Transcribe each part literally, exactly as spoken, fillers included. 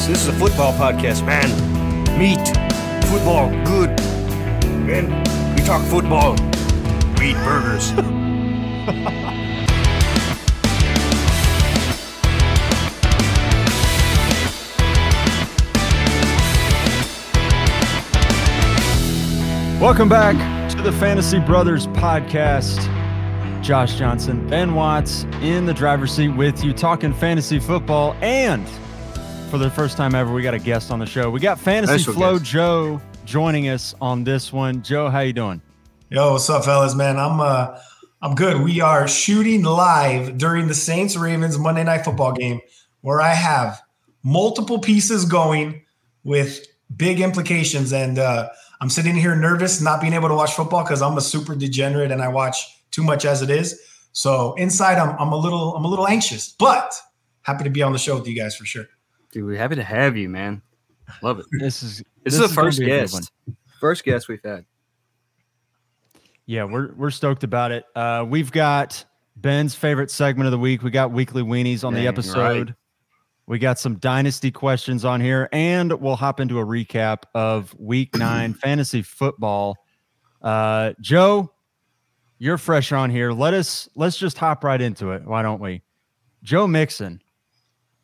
is this is a football podcast, man. Meat, football, good. Man, we talk football. We eat burgers. Welcome back to the Fantasy Brothers Podcast. Josh Johnson, Ben Watts in the driver's seat with you, talking fantasy football. And for the first time ever, we got a guest on the show. We got Fantasy Flow Joe joining us on this one. Joe, how you doing? Yo, what's up, fellas, man? I'm uh, I'm good. We are shooting live during the Saints-Ravens Monday Night Football game, where I have multiple pieces going with big implications. And uh, I'm sitting here nervous, not being able to watch football because I'm a super degenerate and I watch too much as it is. So inside, I'm I'm a little I'm a little anxious, but happy to be on the show with you guys for sure. Dude, we're happy to have you, man. Love it. This is this, this is the first guest, first guest we've had. Yeah, we're we're stoked about it. Uh, we've got Ben's favorite segment of the week. We got weekly weenies on Dang, the episode. Right. We got some dynasty questions on here, and we'll hop into a recap of week nine fantasy football. Uh, Joe, you're fresh on here. Let us, let's just hop right into it. Why don't we? Joe Mixon.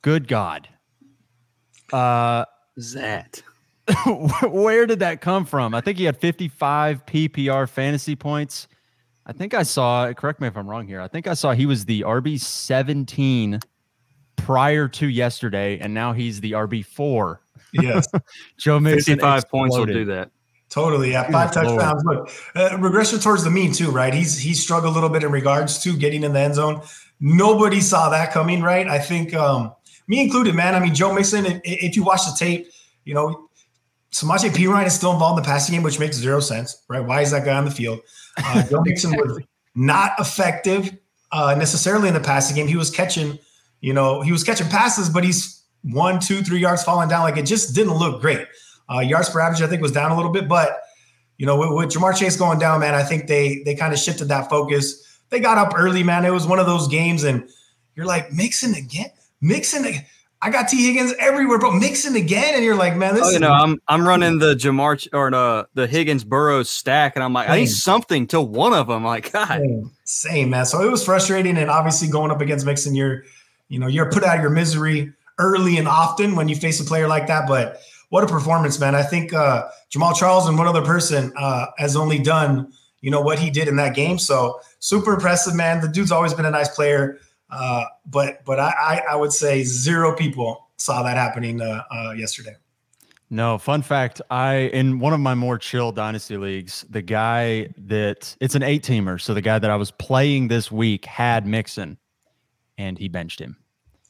Good God. Uh, Zat. Where did that come from? I think he had fifty-five P P R fantasy points. I think I saw, correct me if I'm wrong here. I think I saw he was the R B seventeen prior to yesterday, and now he's the R B four. Yes. Joe Mixon. fifty-five exploded. Points will do that. Totally. Yeah. Five Lord. touchdowns. Look, uh, regression towards the mean too, right? He's he struggled a little bit in regards to getting in the end zone. Nobody saw that coming, right? I think um, me included, man. I mean, Joe Mixon, if, if you watch the tape, you know, Samaje Perine is still involved in the passing game, which makes zero sense, right? Why is that guy on the field? Uh, Joe Mixon was not effective uh, necessarily in the passing game. He was catching, you know, he was catching passes, but he's one, two, three yards falling down. Like, it just didn't look great. Uh, yards per average, I think, was down a little bit. But, you know, with, with Jamar Chase going down, man, I think they they kind of shifted that focus. They got up early, man. It was one of those games, and you're like, Mixon again? Mixon again? I got T. Higgins everywhere, bro. Mixon again? And you're like, man, this oh, you is – know, I'm I'm running the Jamar – or the, the Higgins-Burroughs stack, and I'm like, Same. I need something to one of them. Like, God. Same. Same, man. So it was frustrating, and obviously going up against Mixon, you're, you know, you're put out of your misery early and often when you face a player like that. But – what a performance, man. I think uh, Jamal Charles and one other person uh, has only done, you know, what he did in that game. So super impressive, man. The dude's always been a nice player. Uh, but but I, I would say zero people saw that happening uh, uh, yesterday. No, fun fact. I, in one of my more chill dynasty leagues, the guy that it's an eight teamer. So the guy that I was playing this week had Mixon, and he benched him.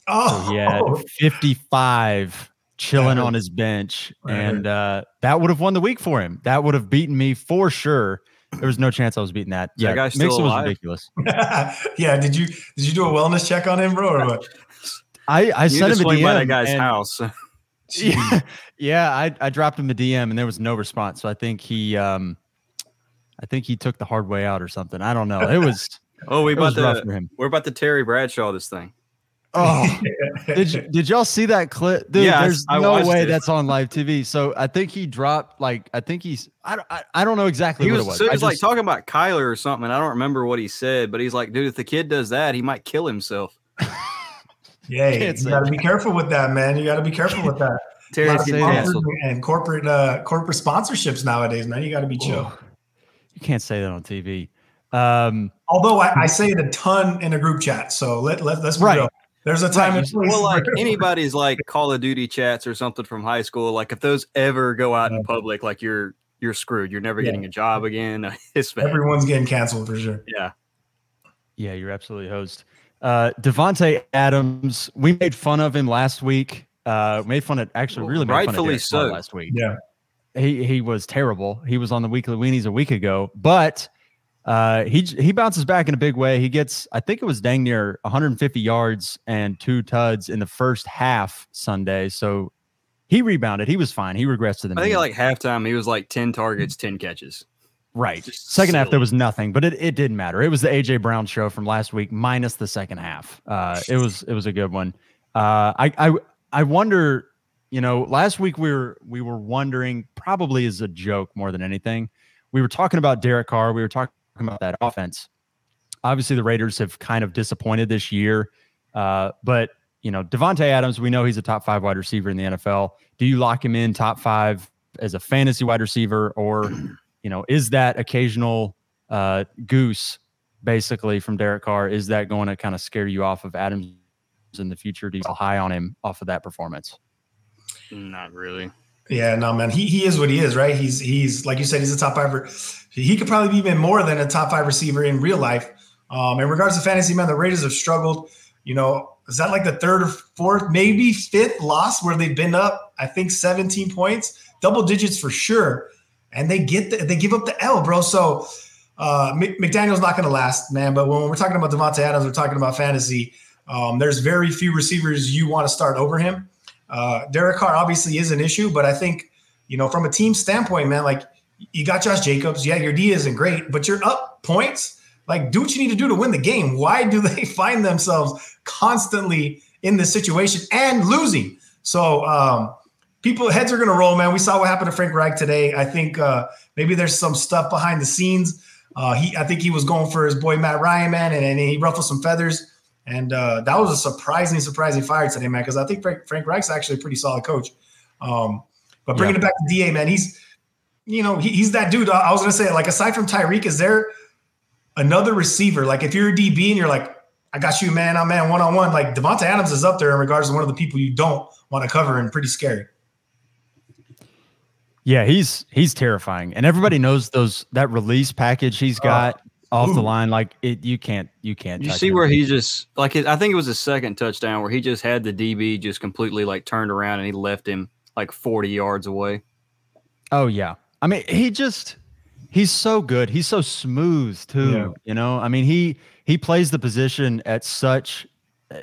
Oh, so he had fifty-five chilling on his bench, and uh, that would have won the week for him. That would have beaten me for sure. There was no chance I was beating that. Yeah, that Mixon was ridiculous. Yeah, did you did you do a wellness check on him, bro, or what? I I you sent him a D M by that guy's and, house. yeah, yeah, I I dropped him a D M and there was no response. So I think he um, I think he took the hard way out or something. I don't know. It was oh, we about to we're about to Terry Bradshaw this thing. Oh, did you, did y'all see that clip? Dude, yeah, there's I, I no way it. That's on live T V. So I think he dropped like I think he's I I, I don't know exactly he what was, it was. So he was I like just, talking about Kyler or something. And I don't remember what he said, but he's like, dude, if the kid does that, he might kill himself. Yeah, you got to be careful with that, man. You got to be careful with that. Terry, and corporate uh, corporate sponsorships nowadays, man. You got to be chill. Ooh, you can't say that on T V. Um, Although I, I say it a ton in a group chat, so let let let's right. Go. There's a time. Right. Well, like anybody's like Call of Duty chats or something from high school. Like if those ever go out in public, like you're you're screwed. You're never yeah. getting a job again. It's bad. Everyone's getting canceled for sure. Yeah, yeah, you're absolutely hosed. Uh, Davante Adams. We made fun of him last week. Uh, made fun of actually really well, made fun of Derek Carr last week. Yeah, he he was terrible. He was on the Weekly Weenies a week ago, but. Uh, he he bounces back in a big way. He gets, I think it was dang near one hundred fifty yards and two T D Ws in the first half Sunday. So he rebounded. He was fine. He regressed to the I think at like halftime, he was like ten targets, ten catches. Right. Just second silly. half, there was nothing, but it, it didn't matter. It was the A J Brown show from last week minus the second half. Uh, it was it was a good one. Uh, I I I wonder, you know, last week we were we were wondering, probably as a joke more than anything, we were talking about Derek Carr. We were talking about that offense. Obviously, the Raiders have kind of disappointed this year, uh, but you know, Davante Adams, we know he's a top five wide receiver in the N F L. Do you lock him in top five as a fantasy wide receiver, or you know, is that occasional uh, goose basically from Derek Carr, is that going to kind of scare you off of Adams in the future? Do you feel high on him off of that performance? Not really. Yeah, no, man. He he is what he is, right? He's he's like you said, he's a top five. He could probably be even more than a top five receiver in real life. Um, in regards to fantasy, man, the Raiders have struggled. You know, is that like the third or fourth, maybe fifth loss where they've been up? I think seventeen points, double digits for sure. And they get the, they give up the L, bro. So uh, McDaniel's not going to last, man. But when we're talking about Davante Adams, we're talking about fantasy. Um, there's very few receivers you want to start over him. Uh, Derek Carr obviously is an issue, but I think, you know, from a team standpoint, man, like you got Josh Jacobs. Yeah, your D isn't great, but you're up points. Like, do what you need to do to win the game. Why do they find themselves constantly in this situation and losing? So um, people, heads are going to roll, man. We saw what happened to Frank Reich today. I think uh, maybe there's some stuff behind the scenes. Uh, he, I think he was going for his boy Matt Ryan, man, and, and he ruffled some feathers. And uh, that was a surprising, surprising fire today, man, because I think Frank, Frank Reich's actually a pretty solid coach. Um, but bringing yeah. it back to D A, man, he's, you know, he, he's that dude. I was going to say, like, aside from Tyreek, is there another receiver? Like, if you're a D B and you're like, I got you, man, I'm man one-on-one, like Davante Adams is up there in regards to one of the people you don't want to cover and pretty scary. Yeah, he's he's terrifying. And everybody knows those that release package he's got. Uh, Off Ooh. the line, like it, you can't, you can't. You touch see him. Where he just like it, I think it was his second touchdown where he just had the D B just completely like turned around and he left him like forty yards away. Oh yeah, I mean he just he's so good. He's so smooth too. Yeah. You know, I mean he he plays the position at such. Uh,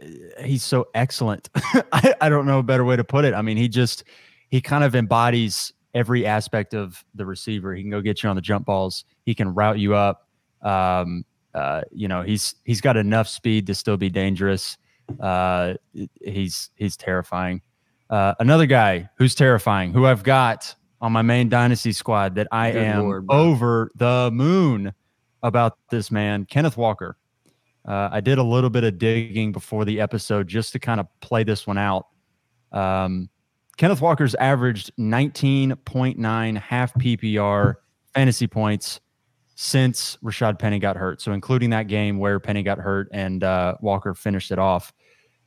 he's so excellent. I, I don't know a better way to put it. I mean he just he kind of embodies every aspect of the receiver. He can go get you on the jump balls. He can route you up. Um, uh, you know, he's, he's got enough speed to still be dangerous. Uh, he's, he's terrifying. Uh, another guy who's terrifying, who I've got on my main dynasty squad that I Good am Lord, over the moon about this man, Kenneth Walker. Uh, I did a little bit of digging before the episode just to kind of play this one out. Um, Kenneth Walker's averaged nineteen point nine half P P R fantasy points since Rashad Penny got hurt. So including that game where Penny got hurt and uh, Walker finished it off.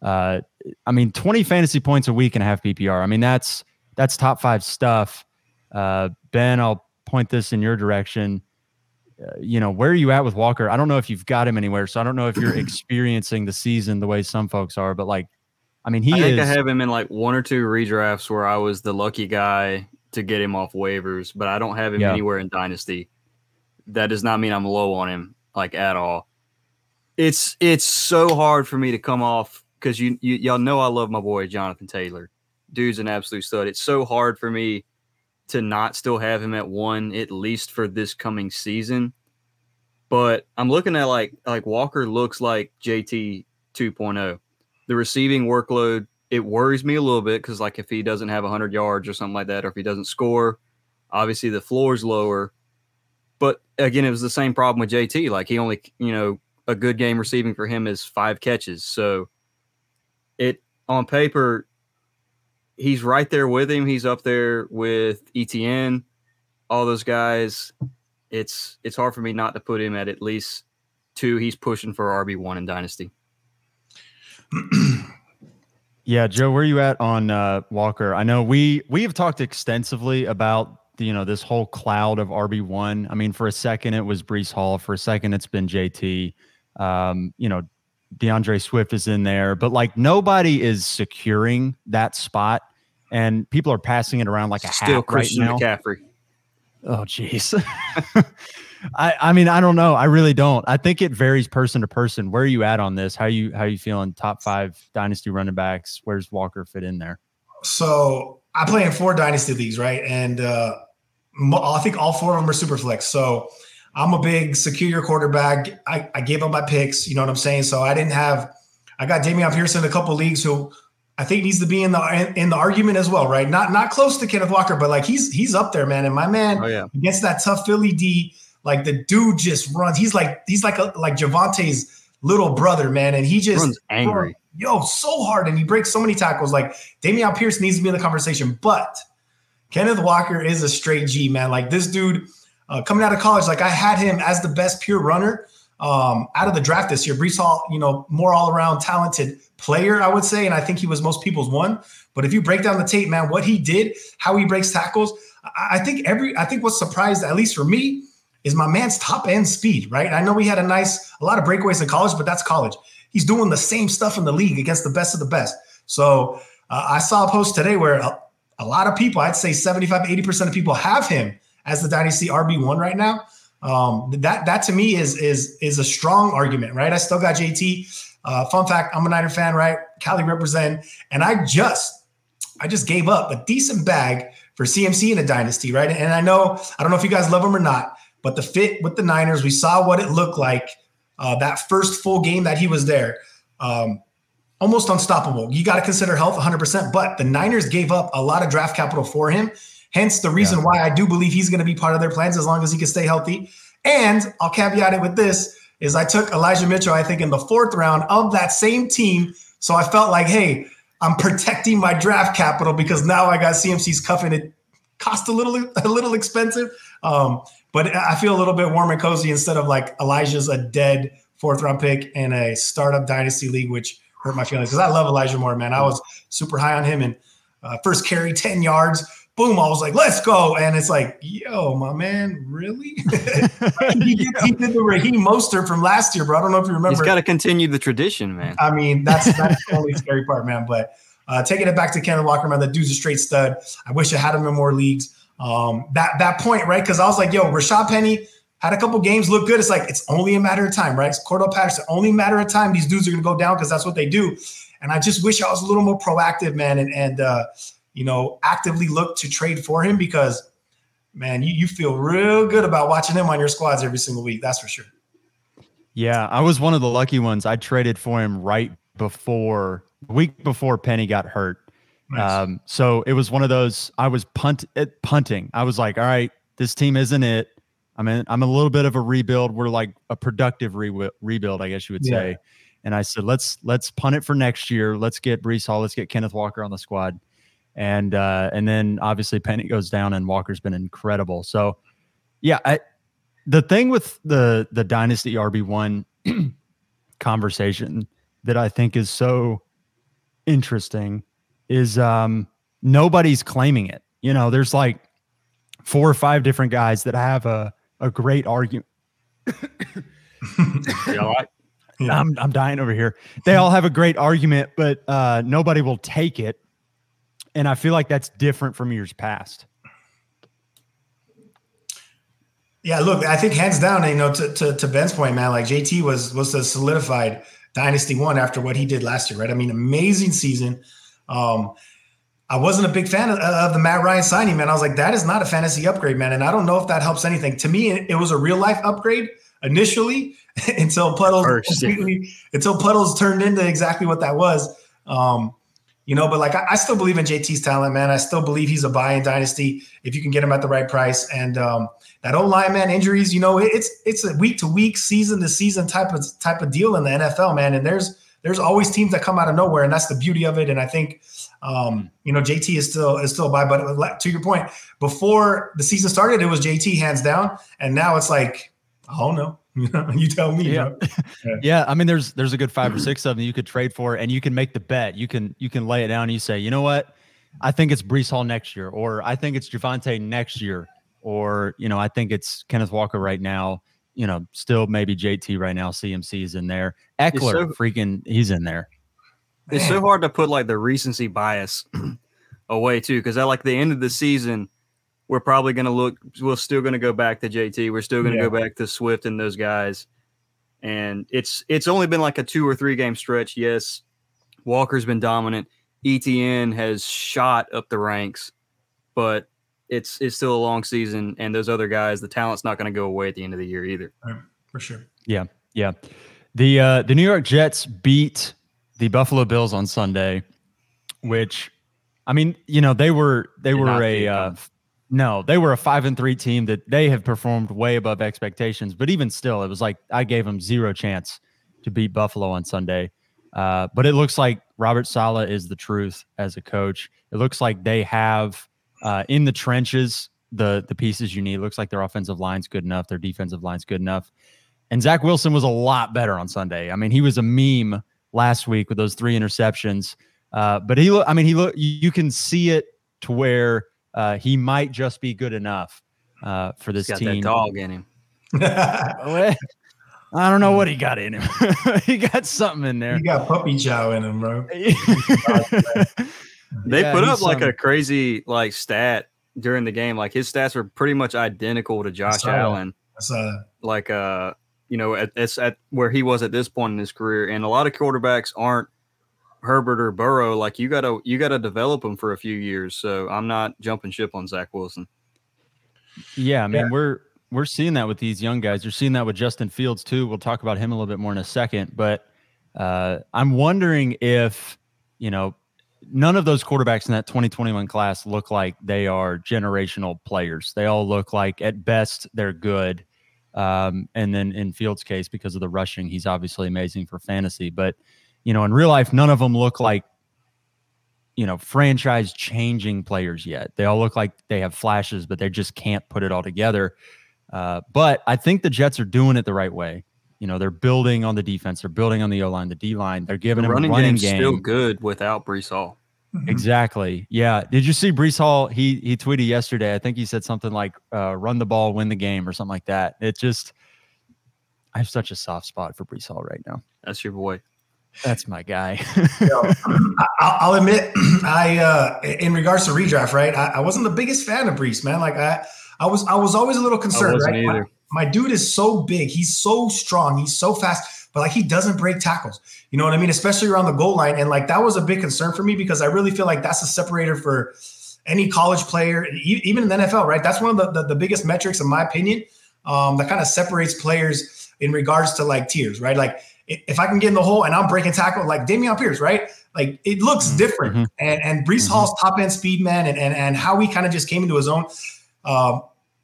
Uh, I mean, twenty fantasy points a week and a half P P R. I mean, that's that's top five stuff. Uh, Ben, I'll point this in your direction. Uh, you know, where are you at with Walker? I don't know if you've got him anywhere, so I don't know if you're experiencing the season the way some folks are, but like, I mean, he I think is... I have him in like one or two redrafts where I was the lucky guy to get him off waivers, but I don't have him yeah. anywhere in Dynasty. That does not mean I'm low on him, like, at all. It's it's so hard for me to come off because you, you y'all know I love my boy Jonathan Taylor. Dude's an absolute stud. It's so hard for me to not still have him at one, at least for this coming season. But I'm looking at like like Walker looks like J T two point oh. The receiving workload, it worries me a little bit because like if he doesn't have one hundred yards or something like that, or if he doesn't score, obviously the floor's lower. But again, it was the same problem with J T. Like he only, you know, a good game receiving for him is five catches. So it on paper, he's right there with him. He's up there with E T N, all those guys. It's it's hard for me not to put him at at least two. He's pushing for R B one in Dynasty. Yeah, Joe, where are you at on uh, Walker? I know we we have talked extensively about, you know, this whole cloud of R B one. I mean, for a second, it was Breece Hall. For a second, it's been J T. Um, you know, Deandre Swift is in there. But, like, nobody is securing that spot. And people are passing it around like a Still hat Christian right now. McCaffrey. Oh, geez. I, I mean, I don't know. I really don't. I think it varies person to person. Where are you at on this? How you how you feeling? Top five Dynasty running backs. Where's Walker fit in there? So, I play in four Dynasty leagues, right? And uh, I think all four of them are super flex. So I'm a big secure your quarterback. I, I gave up my picks. You know what I'm saying? So I didn't have, I got Dameon Pierce in a couple leagues who I think needs to be in the in the argument as well, right? Not not close to Kenneth Walker, but like he's he's up there, man. And my man oh, yeah. against that tough Philly D, like the dude just runs. He's like he's like a, like Javante's little brother, man, and he just runs angry, yo, so hard, and he breaks so many tackles. Like Dameon Pierce needs to be in the conversation, but Kenneth Walker is a straight G, man. Like this dude uh, coming out of college, like I had him as the best pure runner um, out of the draft this year. Breece Hall, you know, more all around talented player, I would say, and I think he was most people's one. But if you break down the tape, man, what he did, how he breaks tackles, I, I think every, I think what's surprised, at least for me, is my man's top end speed, right? I know we had a nice, a lot of breakaways in college, but that's college. He's doing the same stuff in the league against the best of the best. So uh, I saw a post today where a, a lot of people, I'd say seventy-five, eighty percent of people have him as the Dynasty R B one right now. Um, that that to me is is is a strong argument, right? I still got J T. Uh, fun fact, I'm a Niner fan, right? Cali represent. And I just, I just gave up a decent bag for C M C in a dynasty, right? And I know, I don't know if you guys love him or not, but the fit with the Niners, we saw what it looked like uh, that first full game that he was there. Um, almost unstoppable. You got to consider health one hundred percent, but the Niners gave up a lot of draft capital for him. Hence the reason yeah. why I do believe he's going to be part of their plans as long as he can stay healthy. And I'll caveat it with this. Is I took Elijah Mitchell, I think, in the fourth round of that same team. So I felt like, hey, I'm protecting my draft capital because now I got C M C's cuffing. It cost a little a little expensive, um, but I feel a little bit warm and cozy instead of like Elijah's a dead fourth round pick in a startup dynasty league, which hurt my feelings because I love Elijah Moore, man. I was super high on him and uh, first carry ten yards. Boom, I was like, let's go. And it's like, yo, my man, really? he, did, he did the Raheem Mostert from last year, bro. I don't know if you remember. He's got to continue the tradition, man. I mean, that's, that's the only scary part, man. But uh, taking it back to Kenneth Walker, man, the dude's a straight stud. I wish I had him in more leagues. Um, that that point, right? Because I was like, yo, Rashad Penny had a couple games, look good. It's like, it's only a matter of time, right? It's Cordell Patterson, only a matter of time. These dudes are going to go down because that's what they do. And I just wish I was a little more proactive, man. And, and, uh, you know, actively look to trade for him because, man, you, you feel real good about watching him on your squads every single week. That's for sure. Yeah, I was one of the lucky ones. I traded for him right before, week before Penny got hurt. Nice. Um, so it was one of those, I was punt, it, punting. I was like, all right, this team isn't it. I mean, I'm a little bit of a rebuild. We're like a productive re- rebuild, I guess you would yeah. say. And I said, let's let's punt it for next year. Let's get Breece Hall. Let's get Kenneth Walker on the squad. And uh, and then obviously Penny goes down and Walker's been incredible. So yeah, I, the thing with the the Dynasty R B one conversation that I think is so interesting is um, nobody's claiming it. You know, there's like four or five different guys that have a a great argument. I'm I'm dying over here. They all have a great argument, but uh, nobody will take it. And I feel like that's different from years past. Yeah, look, I think hands down, you know, to, to, to Ben's point, man, like J T was was the solidified Dynasty one after what he did last year, right? I mean, amazing season. Um, I wasn't a big fan of, of the Matt Ryan signing, man. I was like, that is not a fantasy upgrade, man. And I don't know if that helps anything. To me, it, it was a real life upgrade initially until Puddles completely, until Puddles turned into exactly what that was. Um, You know, but like I, I still believe in J T's talent, man. I still believe he's a buy in Dynasty if you can get him at the right price. And um, that old lineman injuries, you know, it, it's it's a week to week, season to season type of type of deal in the N F L, man. And there's there's always teams that come out of nowhere, and that's the beauty of it. And I think um, you know, J T is still is still a buy. But to your point, before the season started, it was J T hands down, and now it's like, oh no. You tell me. Yeah. Yeah. yeah. I mean, there's, there's a good five or six of them you could trade for and you can make the bet. You can, you can lay it down and you say, you know what? I think it's Breece Hall next year, or I think it's Javante next year, or, you know, I think it's Kenneth Walker right now, you know, still maybe J T right now, C M C is in there. Eckler so, freaking, he's in there. It's Man. so hard to put like the recency bias away too. Cause at like the end of the season, we're probably going to look, we're still going to go back to J T. We're still going to yeah. go back to Swift and those guys. And it's it's only been like a two or three game stretch. Yes, Walker's been dominant. E T N has shot up the ranks, but it's it's still a long season. And those other guys, the talent's not going to go away at the end of the year either. For sure. Yeah, yeah. The, uh, the New York Jets beat the Buffalo Bills on Sunday. which, I mean, you know, they were they Did were a uh, no, they were a five and three team that they have performed way above expectations. But even still, it was like I gave them zero chance to beat Buffalo on Sunday. Uh, but it looks like Robert Sala is the truth as a coach. It looks like they have uh, in the trenches the the pieces you need. It looks like their offensive line's good enough, their defensive line's good enough. And Zach Wilson was a lot better on Sunday. I mean, he was a meme last week with those three interceptions. Uh, but he, lo- I mean, he lo- you can see it to where uh, he might just be good enough uh, for this He's got team. Got that dog in him. I don't know what he got in him. He got something in there. He got puppy chow in him, bro. They yeah, put up like something. a crazy like stat during the game. Like his stats were pretty much identical to Josh I Allen. That. I saw that. Like uh, you know, at, at at where he was at this point in his career, and a lot of quarterbacks aren't Herbert or Burrow. Like you gotta you gotta develop them for a few years. So I'm not jumping ship on Zach Wilson. Yeah, I mean yeah. we're we're seeing that with these young guys. You're seeing that with Justin Fields too. We'll talk about him a little bit more in a second. But uh, I'm wondering if you know none of those quarterbacks in that twenty twenty-one class look like they are generational players. They all look like at best they're good. Um, and then in Fields' case, because of the rushing, he's obviously amazing for fantasy. But you know, in real life, none of them look like, you know, franchise-changing players yet. They all look like they have flashes, but they just can't put it all together. Uh, but I think the Jets are doing it the right way. You know, they're building on the defense. They're building on the O-line, the D-line. They're giving the him running a running game. Still good without Breece Hall. Exactly. Yeah. Did you see Breece Hall? He he tweeted yesterday. I think he said something like, uh, "Run the ball, win the game," or something like that. It just, I have such a soft spot for Breece Hall right now. That's your boy. That's my guy. Yo, I'll admit, I uh, in regards to redraft, right? I, I wasn't the biggest fan of Breece, man. Like I, I was, I was always a little concerned. Right? My, my dude is so big. He's so strong. He's so fast, but like he doesn't break tackles. You know what I mean? Especially around the goal line, and like that was a big concern for me because I really feel like that's a separator for any college player, e- even in the N F L, right? That's one of the the, the biggest metrics, in my opinion, um, that kind of separates players in regards to like tiers, right? Like, if I can get in the hole and I'm breaking tackle like Dameon Pierce, right? Like it looks different. Mm-hmm. And and Breece mm-hmm. Hall's top end speed man and, and, and how he kind of just came into his own. Uh,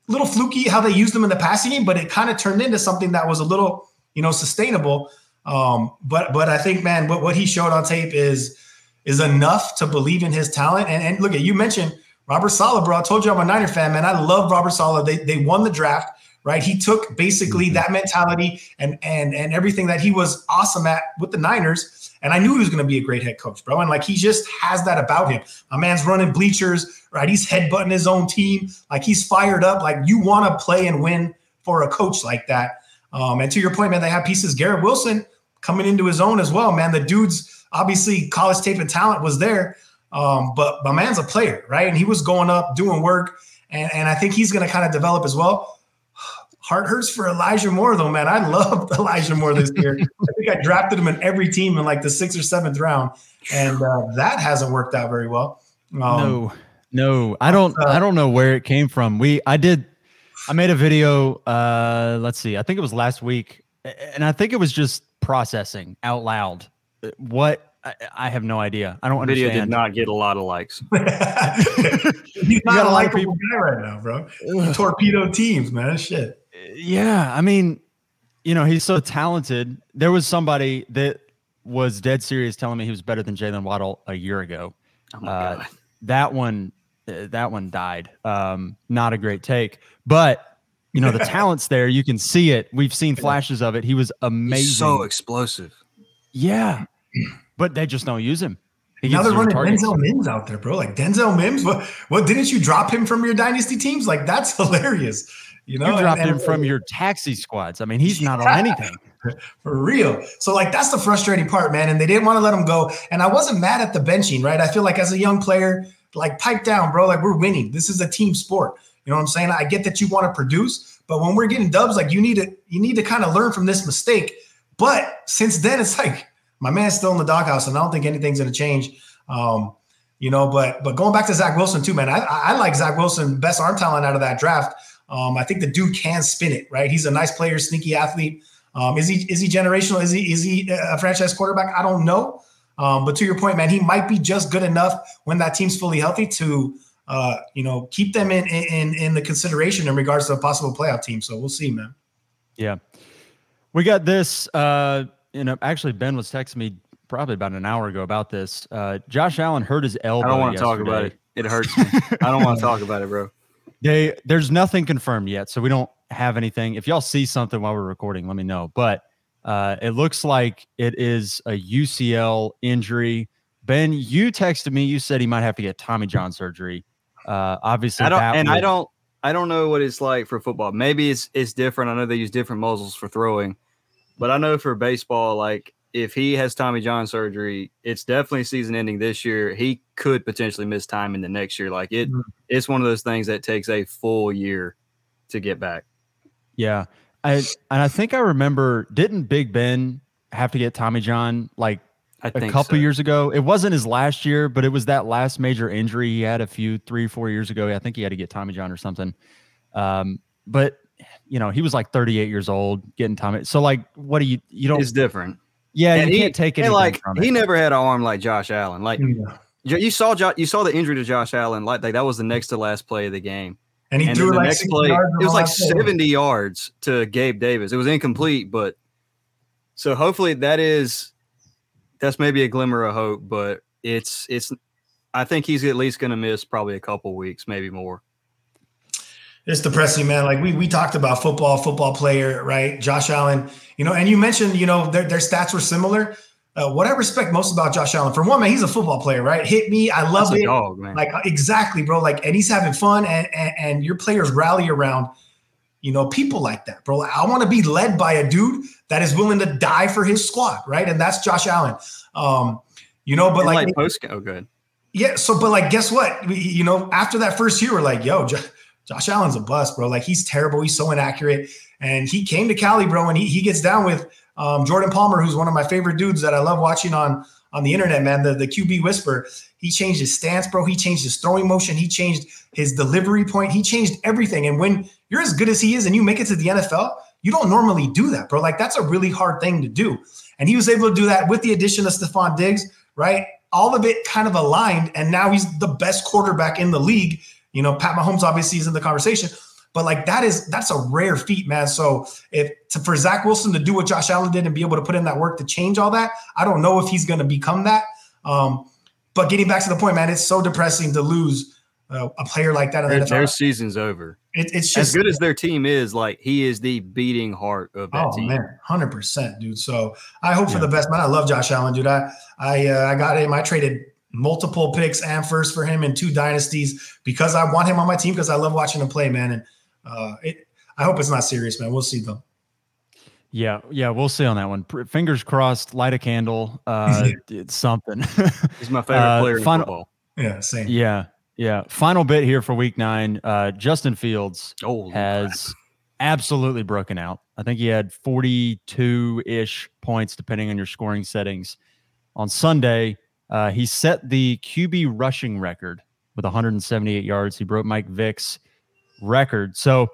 little fluky how they used him in the passing game, but it kind of turned into something that was a little, you know, sustainable. Um, but but I think, man, what, what he showed on tape is is enough to believe in his talent. And and look at you mentioned Robert Sala, bro. I told you I'm a Niner fan, man. I love Robert Sala. They they won the draft. Right. He took basically mm-hmm. that mentality and and and everything that he was awesome at with the Niners. And I knew he was going to be a great head coach, bro. And like he just has that about him. My man's running bleachers. Right. He's headbutting his own team. Like he's fired up. Like you want to play and win for a coach like that. Um, and to your point, man, they have pieces. Garrett Wilson coming into his own as well, man. The dude's obviously college tape and talent was there. Um, but my man's a player. Right. And he was going up, doing work. And, and I think he's going to kind of develop as well. Heart hurts for Elijah Moore, though, man. I loved Elijah Moore this year. I think I drafted him in every team in like the sixth or seventh round, and uh, that hasn't worked out very well. Um, no, no, I don't. Uh, I don't know where it came from. We, I did. I made a video. Uh, let's see. I think it was last week, and I think it was just processing out loud. What I, I have no idea. I don't understand. Video did not get a lot of likes. You got a lot of people right now, bro. Torpedo teams, man. Shit. Yeah, I mean, you know, he's so talented. There was somebody that was dead serious telling me he was better than Jalen Waddle a year ago. Oh my uh, God. That one, that one died. Um, not a great take, but you know, the talent's there. You can see it. We've seen flashes of it. He was amazing. He's so explosive. Yeah, but they just don't use him. Now they're running targets. Denzel Mims out there, bro. Like Denzel Mims, what? What? Didn't you drop him from your dynasty teams? Like that's hilarious. You know, you dropped and, and, him from your taxi squads. I mean, he's not yeah, on anything. For real. So, like, that's the frustrating part, man. And they didn't want to let him go. And I wasn't mad at the benching, right? I feel like as a young player, like, pipe down, bro. Like, we're winning. This is a team sport. You know what I'm saying? I get that you want to produce, but when we're getting dubs, like, you need to you need to kind of learn from this mistake. But since then, it's like, my man's still in the doghouse, and I don't think anything's going to change. Um, you know, but but going back to Zach Wilson, too, man, I, I like Zach Wilson, best arm talent out of that draft. Um, I think the dude can spin it, right? He's a nice player, sneaky athlete. Um, is he is he generational? Is he is he a franchise quarterback? I don't know. Um, but to your point, man, he might be just good enough when that team's fully healthy to, uh, you know, keep them in, in, in the consideration in regards to a possible playoff team. So we'll see, man. Yeah, we got this, uh, you know, actually Ben was texting me probably about an hour ago about this. Uh, Josh Allen hurt his elbow. I don't want to talk about it. It hurts me. I don't want to talk about it, bro. They, there's nothing confirmed yet, so we don't have anything. If y'all see something while we're recording, let me know. But uh, it looks like it is a U C L injury. Ben, you texted me. You said he might have to get Tommy John surgery. Uh, obviously, I don't, that and would, I don't, I don't know what it's like for football. Maybe it's it's different. I know they use different muzzles for throwing, but I know for baseball, like if he has Tommy John surgery, it's definitely season-ending this year. He could potentially miss time in the next year. Like it, mm-hmm. it's one of those things that takes a full year to get back. Yeah, I and I think I remember. Didn't Big Ben have to get Tommy John like I a couple so. years ago? It wasn't his last year, but it was that last major injury he had a few three, four years ago. I think he had to get Tommy John or something. Um, but you know, he was like thirty-eight years old getting Tommy. So like, what do you? You don't. It's different. Yeah, and you he, can't take anything like, from it. He never had an arm like Josh Allen. Like yeah. you saw, jo- you saw the injury to Josh Allen. Like, like that was the next to last play of the game. And he and threw like next play, yards it was like seventy yards to Gabe Davis. It was incomplete, but so hopefully that is that's maybe a glimmer of hope. But it's it's I think he's at least going to miss probably a couple weeks, maybe more. It's depressing, man. Like we we talked about football, football player, right? Josh Allen, you know, and you mentioned, you know, their their stats were similar. Uh, what I respect most about Josh Allen, for one, man, he's a football player, right? Hit me. I love That's it. A dog, man. Like, exactly, bro. Like, and he's having fun, and, and, and your players rally around, you know, people like that, bro. I want to be led by a dude that is willing to die for his squad, right? And that's Josh Allen. Um, you know, but like, like post- oh, good. Yeah. So, but like, guess what? We, you know, after that first year, we're like, yo, Josh. Josh Allen's a bust, bro. Like, he's terrible. He's so inaccurate. And he came to Cali, bro, and he he gets down with um, Jordan Palmer, who's one of my favorite dudes that I love watching on, on the internet, man, the, the Q B Whisper. He changed his stance, bro. He changed his throwing motion. He changed his delivery point. He changed everything. And when you're as good as he is and you make it to the N F L, you don't normally do that, bro. Like, that's a really hard thing to do. And he was able to do that with the addition of Stephon Diggs, right? All of it kind of aligned, and now he's the best quarterback in the league. You know, Pat Mahomes obviously is in the conversation, but like that is that's a rare feat, man. So if to, for Zach Wilson to do what Josh Allen did and be able to put in that work to change all that, I don't know if he's going to become that. Um, but getting back to the point, man, it's so depressing to lose uh, a player like that. In their, the their season's over. It, it's just as good as their team is. Like he is the beating heart of that oh, team. Oh man, one hundred percent, dude. So I hope yeah. for the best, man. I love Josh Allen, dude. I I uh, I got him. I traded multiple picks and first for him in two dynasties because I want him on my team because I love watching him play, man. And uh, it, I hope it's not serious, man. We'll see though. Yeah. Yeah. We'll see on that one. Fingers crossed, light a candle. Uh, it's something. He's my favorite uh, player in final, football. Yeah. Same. Yeah. Yeah. Final bit here for week nine. Uh, Justin Fields oh, has God. absolutely broken out. I think he had forty-two ish points, depending on your scoring settings on Sunday. Uh, he set the Q B rushing record with one hundred seventy-eight yards. He broke Mike Vick's record. So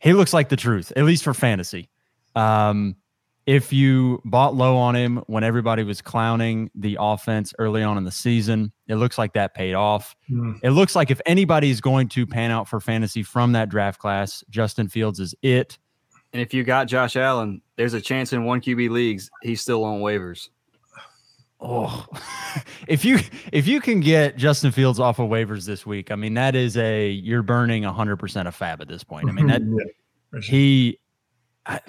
he looks like the truth, at least for fantasy. Um, if you bought low on him when everybody was clowning the offense early on in the season, it looks like that paid off. Mm. It looks like if anybody's going to pan out for fantasy from that draft class, Justin Fields is it. And if you got Josh Allen, there's a chance in one Q B leagues he's still on waivers. Oh, if you if you can get Justin Fields off of waivers this week, I mean that is a you're burning a hundred percent of fab at this point. I mean that yeah, he, I,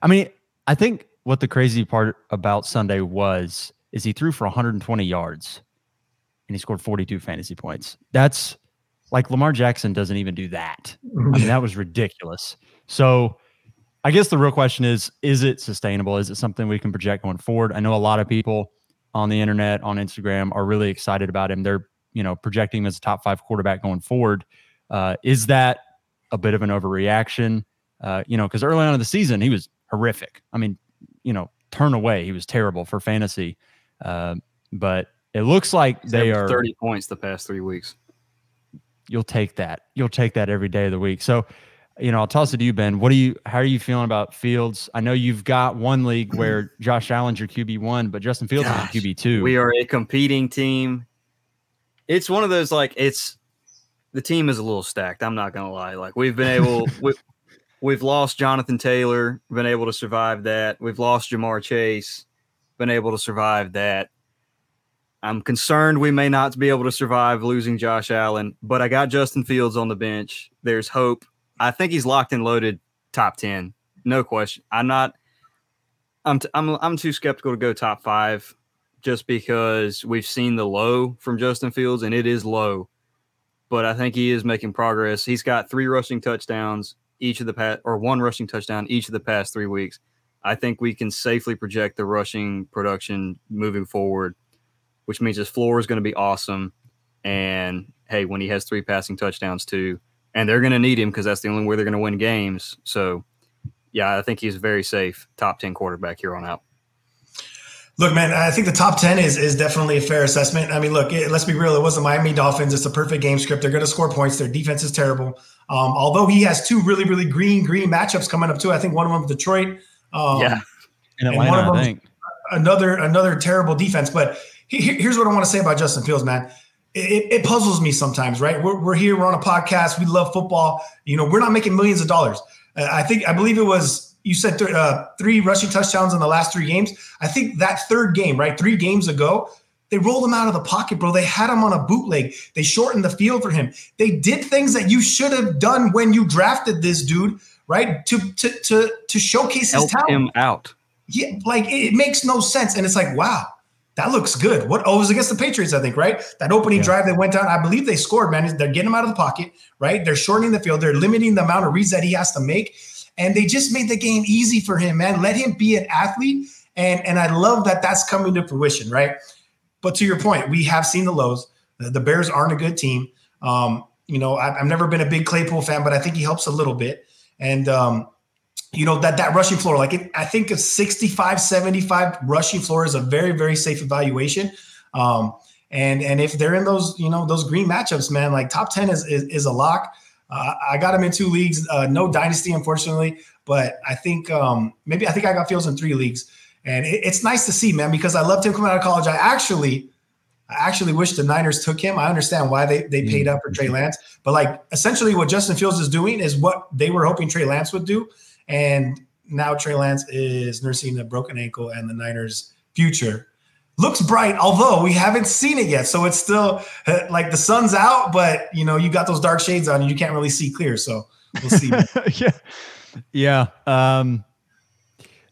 I mean I think what the crazy part about Sunday was is he threw for one hundred twenty yards, and he scored forty-two fantasy points. That's like Lamar Jackson doesn't even do that. I mean that was ridiculous. So I guess the real question is: is it sustainable? Is it something we can project going forward? I know a lot of people on the internet, on Instagram, are really excited about him. They're, you know, projecting him as a top five quarterback going forward. Uh, is that a bit of an overreaction? Uh, you know, because early on in the season, he was horrific. I mean, you know, turn away. He was terrible for fantasy. Uh, but it looks like they are thirty points the past three weeks. You'll take that. You'll take that every day of the week. So you know, I'll toss it to you, Ben. What do you, how are you feeling about Fields? I know you've got one league where Josh Allen's your Q B one, but Justin Fields Gosh, is your Q B two. We are a competing team. It's one of those, like, it's, the team is a little stacked. I'm not going to lie. Like, we've been able, we've, we've lost Jonathan Taylor, been able to survive that. We've lost Jamar Chase, been able to survive that. I'm concerned we may not be able to survive losing Josh Allen, but I got Justin Fields on the bench. There's hope. I think he's locked and loaded top ten. No question. I'm not I'm t- I'm I'm too skeptical to go top five just because we've seen the low from Justin Fields, and it is low. But I think he is making progress. He's got three rushing touchdowns each of the past or one rushing touchdown each of the past three weeks. I think we can safely project the rushing production moving forward, which means his floor is going to be awesome. And hey, when he has three passing touchdowns too, and they're going to need him because that's the only way they're going to win games. So, yeah, I think he's a very safe top ten quarterback here on out. Look, man, I think the top ten is is definitely a fair assessment. I mean, look, it, let's be real. It was the Miami Dolphins. It's a perfect game script. They're going to score points. Their defense is terrible. Um, although he has two really, really green, green matchups coming up too. I think one of them with Detroit. Um, yeah. In Atlanta, and one of them, I think. Another, another terrible defense. But he, here's what I want to say about Justin Fields, man. It, it puzzles me sometimes, right? We're, we're here, we're on a podcast, we love football. You know, we're not making millions of dollars. Uh, I think, I believe it was, you said th- uh, three rushing touchdowns in the last three games. I think that third game, right, three games ago, they rolled him out of the pocket, bro. They had him on a bootleg. They shortened the field for him. They did things that you should have done when you drafted this dude, right, to to to, to showcase his Help talent. Help him out. Yeah, like, it, it makes no sense. And it's like, wow. That looks good. What oh, it was against the Patriots, I think, right? That opening yeah. drive that went down, I believe they scored, man. They're getting him out of the pocket, right? They're shortening the field. They're limiting the amount of reads that he has to make. And they just made the game easy for him, man. Let him be an athlete. And, and I love that that's coming to fruition, right? But to your point, we have seen the lows. The Bears aren't a good team. Um, you know, I've, I've never been a big Claypool fan, but I think he helps a little bit. And, um, you know, that, that rushing floor, like it, I think a sixty-five, seventy-five rushing floor is a very, very safe evaluation. Um, and, and if they're in those, you know, those green matchups, man, like top ten is, is, is a lock. Uh, I got him in two leagues, uh, no dynasty, unfortunately, but I think um, maybe I think I got Fields in three leagues, and it, it's nice to see, man, because I loved him coming out of college. I actually, I actually wish the Niners took him. I understand why they, they paid up for Trey Lance, but like essentially what Justin Fields is doing is what they were hoping Trey Lance would do. And now Trey Lance is nursing a broken ankle, and the Niners' future looks bright, although we haven't seen it yet. So it's still like the sun's out, but, you know, you got those dark shades on and you can't really see clear. So we'll see. yeah. Yeah. Um,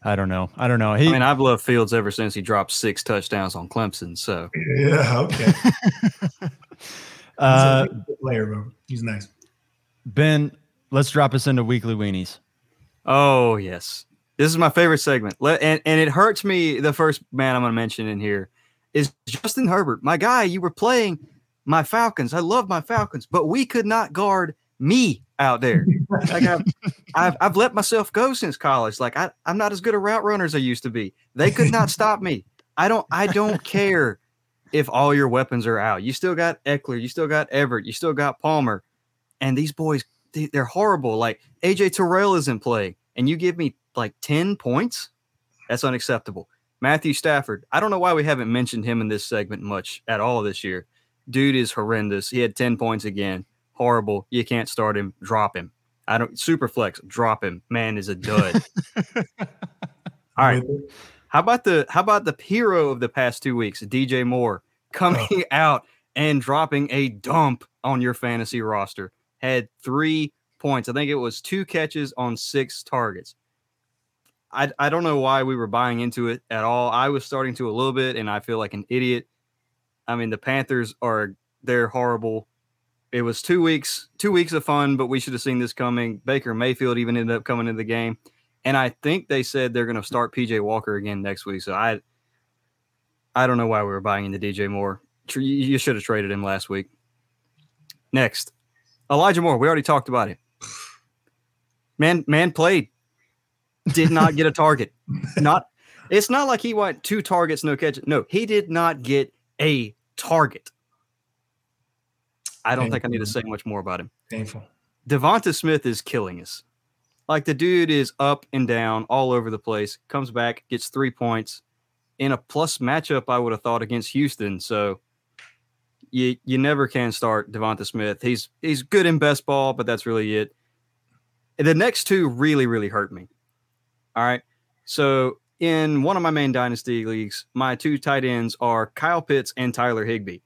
I don't know. I don't know. He, I mean, I've loved Fields ever since he dropped six touchdowns on Clemson. So, yeah, okay. uh, He's a good player, bro. He's nice. Ben, let's drop us into Weekly Weenies. Oh, yes. This is my favorite segment. Let, and, and it hurts me. The first man I'm going to mention in here is Justin Herbert. My guy, you were playing my Falcons. I love my Falcons, but we could not guard me out there. Like I've, I've, I've let myself go since college. Like I, I'm not as good a route runner as I used to be. They could not stop me. I don't, I don't care if all your weapons are out. You still got Eckler. You still got Everett. You still got Palmer. And these boys, they, they're horrible. Like A J Terrell is in play. And you give me like ten points? That's unacceptable. Matthew Stafford. I don't know why we haven't mentioned him in this segment much at all this year. Dude is horrendous. He had ten points again. Horrible. You can't start him. Drop him. I don't super flex. Drop him. Man is a dud. All right. How about the how about the hero of the past two weeks, D J Moore, coming oh. out and dropping a dump on your fantasy roster? Had three points. I think it was two catches on six targets. I I don't know why we were buying into it at all. I was starting to a little bit, and I feel like an idiot. I mean, the Panthers are, they're horrible. It was two weeks, two weeks of fun, but we should have seen this coming. Baker Mayfield even ended up coming into the game. And I think they said they're going to start P J Walker again next week. So I, I don't know why we were buying into D J Moore. You should have traded him last week. Next, Elijah Moore. We already talked about it. Man, man played, did not get a target. Not, it's not like he went two targets, no catches. No, he did not get a target. I don't Painful. think I need to say much more about him. Painful. Devonta Smith is killing us. Like, the dude is up and down all over the place, comes back, gets three points in a plus matchup, I would have thought, against Houston. So you you never can start Devonta Smith. He's he's good in best ball, but that's really it. And the next two really, really hurt me. All right. So in one of my main dynasty leagues, my two tight ends are Kyle Pitts and Tyler Higbee.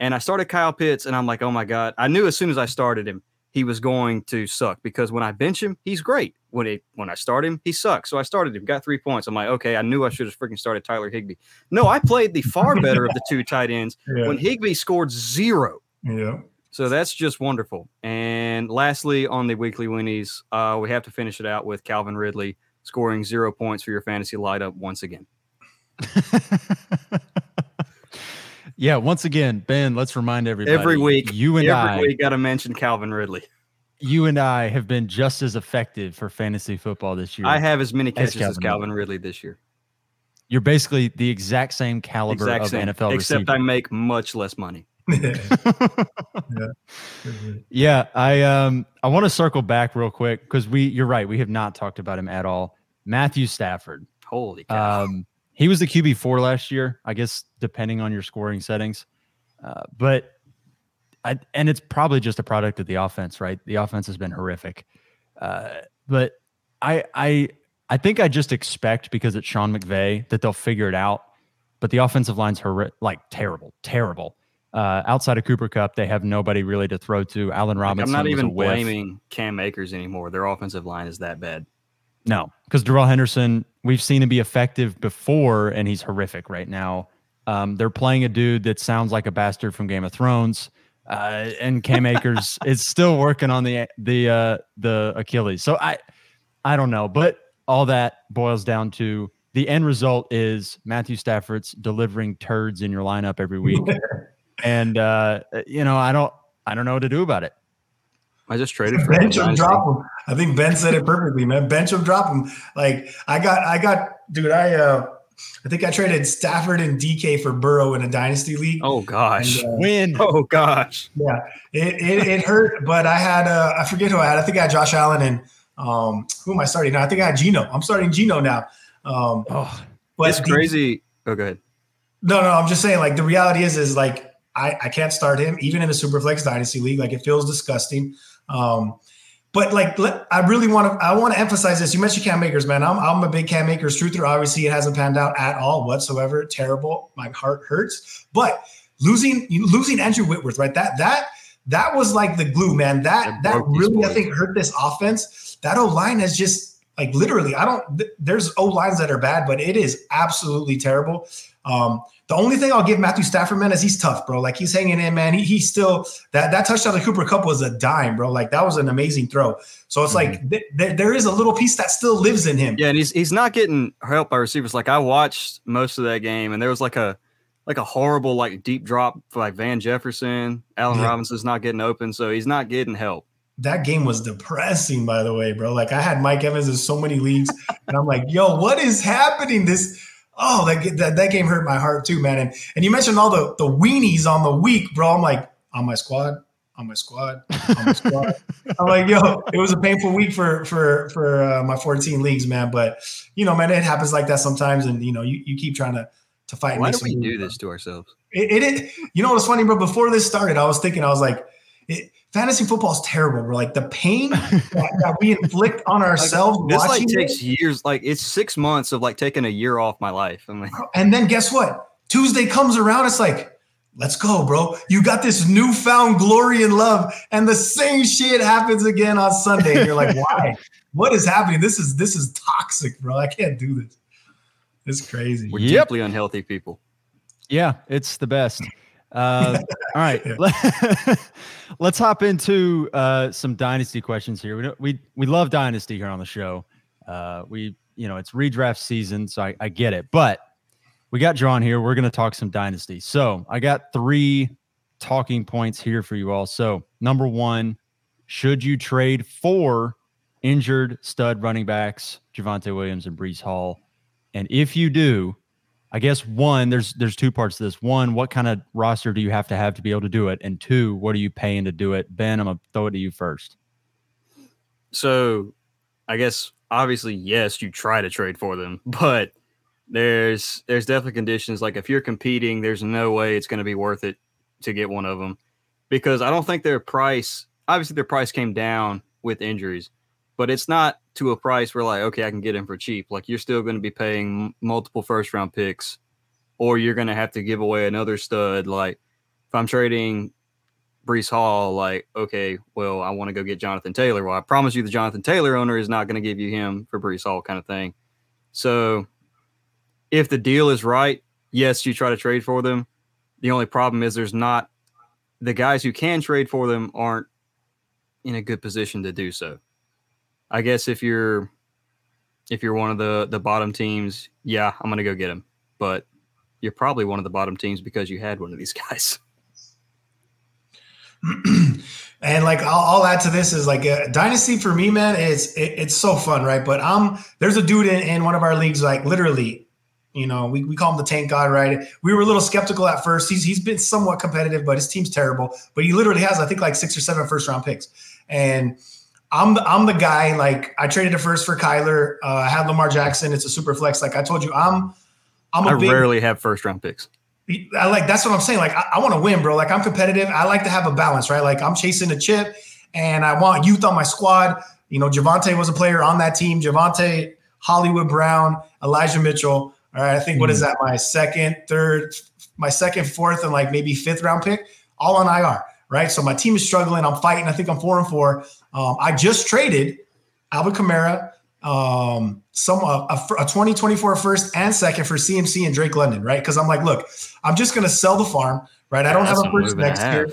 And I started Kyle Pitts, and I'm like, oh, my God. I knew as soon as I started him, he was going to suck, because when I bench him, he's great. When it, when I start him, he sucks. So I started him, got three points. I'm like, okay, I knew I should have freaking started Tyler Higbee. No, I played the far better of the two tight ends yeah. when Higbee scored zero. Yeah. So that's just wonderful. And lastly, on the weekly winnies, uh, we have to finish it out with Calvin Ridley scoring zero points for your fantasy light up once again. Yeah, once again, Ben, let's remind everybody. Every week, you and every I. Every week, got to mention Calvin Ridley. You and I have been just as effective for fantasy football this year. I have as many catches as Calvin, as Calvin Ridley this year. You're basically the exact same caliber exact of same, N F L receiver. Except I make much less money. yeah. yeah, I um I want to circle back real quick, because we you're right, we have not talked about him at all. Matthew Stafford. Holy cow. Um, He was the Q B four last year, I guess, depending on your scoring settings. Uh, but I, and it's probably just a product of the offense, right? The offense has been horrific. Uh, but I, I, I think I just expect, because it's Sean McVay, that they'll figure it out. But the offensive line's horri- like terrible, terrible. Uh, outside of Cooper Kupp, they have nobody really to throw to. Allen Robinson. Like, I'm not even blaming Cam Akers anymore. Their offensive line is that bad. No, because Darrell Henderson, we've seen him be effective before, and he's horrific right now. Um, they're playing a dude that sounds like a bastard from Game of Thrones, uh, and Cam Akers is still working on the the uh, the Achilles. So I, I don't know, but all that boils down to the end result is Matthew Stafford's delivering turds in your lineup every week, and uh, you know I don't I don't know what to do about it. I just traded for bench him, drop him. I think Ben said it perfectly, man. Bench him, drop him. Like I got, I got, dude. I, uh, I think I traded Stafford and D K for Burrow in a dynasty league. Oh gosh, and, uh, win! Oh gosh, yeah, it, it it hurt. But I had, uh, I forget who I had. I think I had Josh Allen and um, who am I starting now? I think I had Geno. I'm starting Geno now. Um, oh, but it's crazy. The, oh, go ahead. No, no, I'm just saying. Like the reality is, is like I, I can't start him even in a Superflex dynasty league. Like it feels disgusting. Um, but like, let, I really want to, I want to emphasize this. You mentioned Cam Akers, man. I'm, I'm a big Cam Akers truther. Obviously it hasn't panned out at all whatsoever. Terrible. My heart hurts, but losing, losing Andrew Whitworth, right? That, that, that was like the glue, man. That, that, that really, boys. I think hurt this offense. That O-line has just like, literally, I don't, th- there's O-lines that are bad, but it is absolutely terrible. Um, The only thing I'll give Matthew Stafford, man, is he's tough, bro. Like, he's hanging in, man. He, he's still – that that touchdown to Cooper Kupp was a dime, bro. Like, that was an amazing throw. So, it's mm-hmm. like th- th- there is a little piece that still lives in him. Yeah, and he's he's not getting help by receivers. Like, I watched most of that game, and there was, like, a like a horrible, like, deep drop for, like, Van Jefferson. Allen yeah. Robinson's not getting open, so he's not getting help. That game was depressing, by the way, bro. Like, I had Mike Evans in so many leagues, and I'm like, yo, what is happening this – Oh, that, that that game hurt my heart too, man. And and you mentioned all the, the weenies on the week, bro. I'm like, on my squad, on my squad, on my squad. I'm like, yo, it was a painful week for for for uh, my fourteen leagues, man. But you know, man, it happens like that sometimes. And you know, you, you keep trying to to fight. Why do we do this to ourselves? It, it it you know what's funny, bro? Before this started, I was thinking, I was like, it, fantasy football is terrible. We're like the pain that, that we inflict on ourselves. Like, this like takes it. years. Like it's six months of like taking a year off my life. I'm like, and then guess what? Tuesday comes around. It's like, let's go, bro. You got this newfound glory and love, and the same shit happens again on Sunday. And you're like, why? What is happening? This is this is toxic, bro. I can't do this. It's crazy. We're yep. deeply unhealthy people. Yeah, it's the best. Uh, all right, let's hop into uh, some dynasty questions here. We don't, we we love dynasty here on the show. Uh, we you know it's redraft season, so I, I get it. But we got John here. We're gonna talk some dynasty. So I got three talking points here for you all. So number one, should you trade for injured stud running backs Javonte Williams and Breece Hall? And if you do, I guess one, there's there's two parts to this. One, what kind of roster do you have to have to be able to do it? And two, what are you paying to do it? Ben, I'm going to throw it to you first. So I guess obviously, yes, you try to trade for them, but there's there's definitely conditions. Like if you're competing, there's no way it's going to be worth it to get one of them, because I don't think their price, obviously their price came down with injuries, but it's not to a price where like, okay, I can get him for cheap. Like you're still going to be paying m- multiple first round picks, or you're going to have to give away another stud. Like if I'm trading Breece Hall, like, okay, well, I want to go get Jonathan Taylor. Well, I promise you the Jonathan Taylor owner is not going to give you him for Breece Hall kind of thing. So if the deal is right, yes, you try to trade for them. The only problem is there's not the guys who can trade for them aren't in a good position to do so. I guess if you're if you're one of the, the bottom teams, yeah, I'm going to go get him. But you're probably one of the bottom teams because you had one of these guys. And like I'll, I'll add to this is like a dynasty for me, man. It's it, it's so fun, right? But I'm there's a dude in, in one of our leagues, like literally, you know, we, we call him the tank god, right? We were a little skeptical at first. He's he's been somewhat competitive, but his team's terrible. But he literally has I think like six or seven first round picks, and I'm the, I'm the guy. Like I traded a first for Kyler. Uh, I had Lamar Jackson. It's a super flex. Like I told you, I'm I'm a I big, rarely have first round picks. I like that's what I'm saying. Like I, I want to win, bro. Like I'm competitive. I like to have a balance, right? Like I'm chasing a chip, and I want youth on my squad. You know, Javante was a player on that team. Javante, Hollywood Brown, Elijah Mitchell. All right, I think mm. what is that? My second, third, my second, fourth, and like maybe fifth round pick, all on I R, right? So my team is struggling. I'm fighting. I think I'm four and four. Um, I just traded Alvin Kamara, um, some uh, a, a twenty twenty-four first and second for C M C and Drake London, right? Because I'm like, look, I'm just gonna sell the farm, right? I don't That's have a first next year.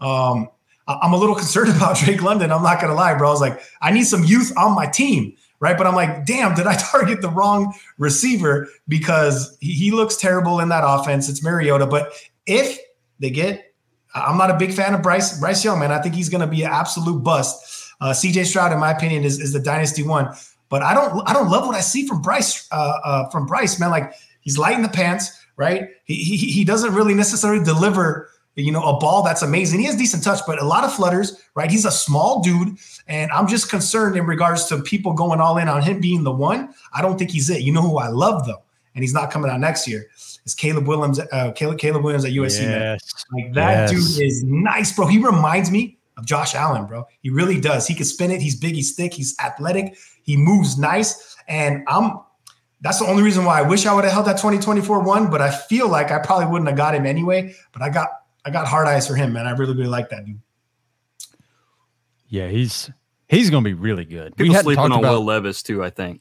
Um, I, I'm a little concerned about Drake London. I'm not gonna lie, bro. I was like, I need some youth on my team, right? But I'm like, damn, did I target the wrong receiver? Because he, he looks terrible in that offense. It's Mariota, but if they get, I'm not a big fan of Bryce Bryce Young, man. I think he's gonna be an absolute bust. Uh, C J Stroud, in my opinion, is, is the dynasty one, but I don't I don't love what I see from Bryce uh, uh, from Bryce, man. Like he's light in the pants, right? He he he doesn't really necessarily deliver, you know, a ball that's amazing. He has decent touch, but a lot of flutters, right? He's a small dude, and I'm just concerned in regards to people going all in on him being the one. I don't think he's it. You know who I love though, and he's not coming out next year. It's Caleb Williams. Uh, Caleb Caleb Williams at U S C. Yes. Like that yes. dude is nice, bro. He reminds me of Josh Allen, bro. He really does. He can spin it. He's big. He's thick. He's athletic. He moves nice. And I'm. That's the only reason why I wish I would have held that twenty twenty-four one, but I feel like I probably wouldn't have got him anyway. But I got I got hard eyes for him, man. I really, really like that dude. Yeah, he's he's going to be really good. People we had sleeping on about, Will Levis too, I think.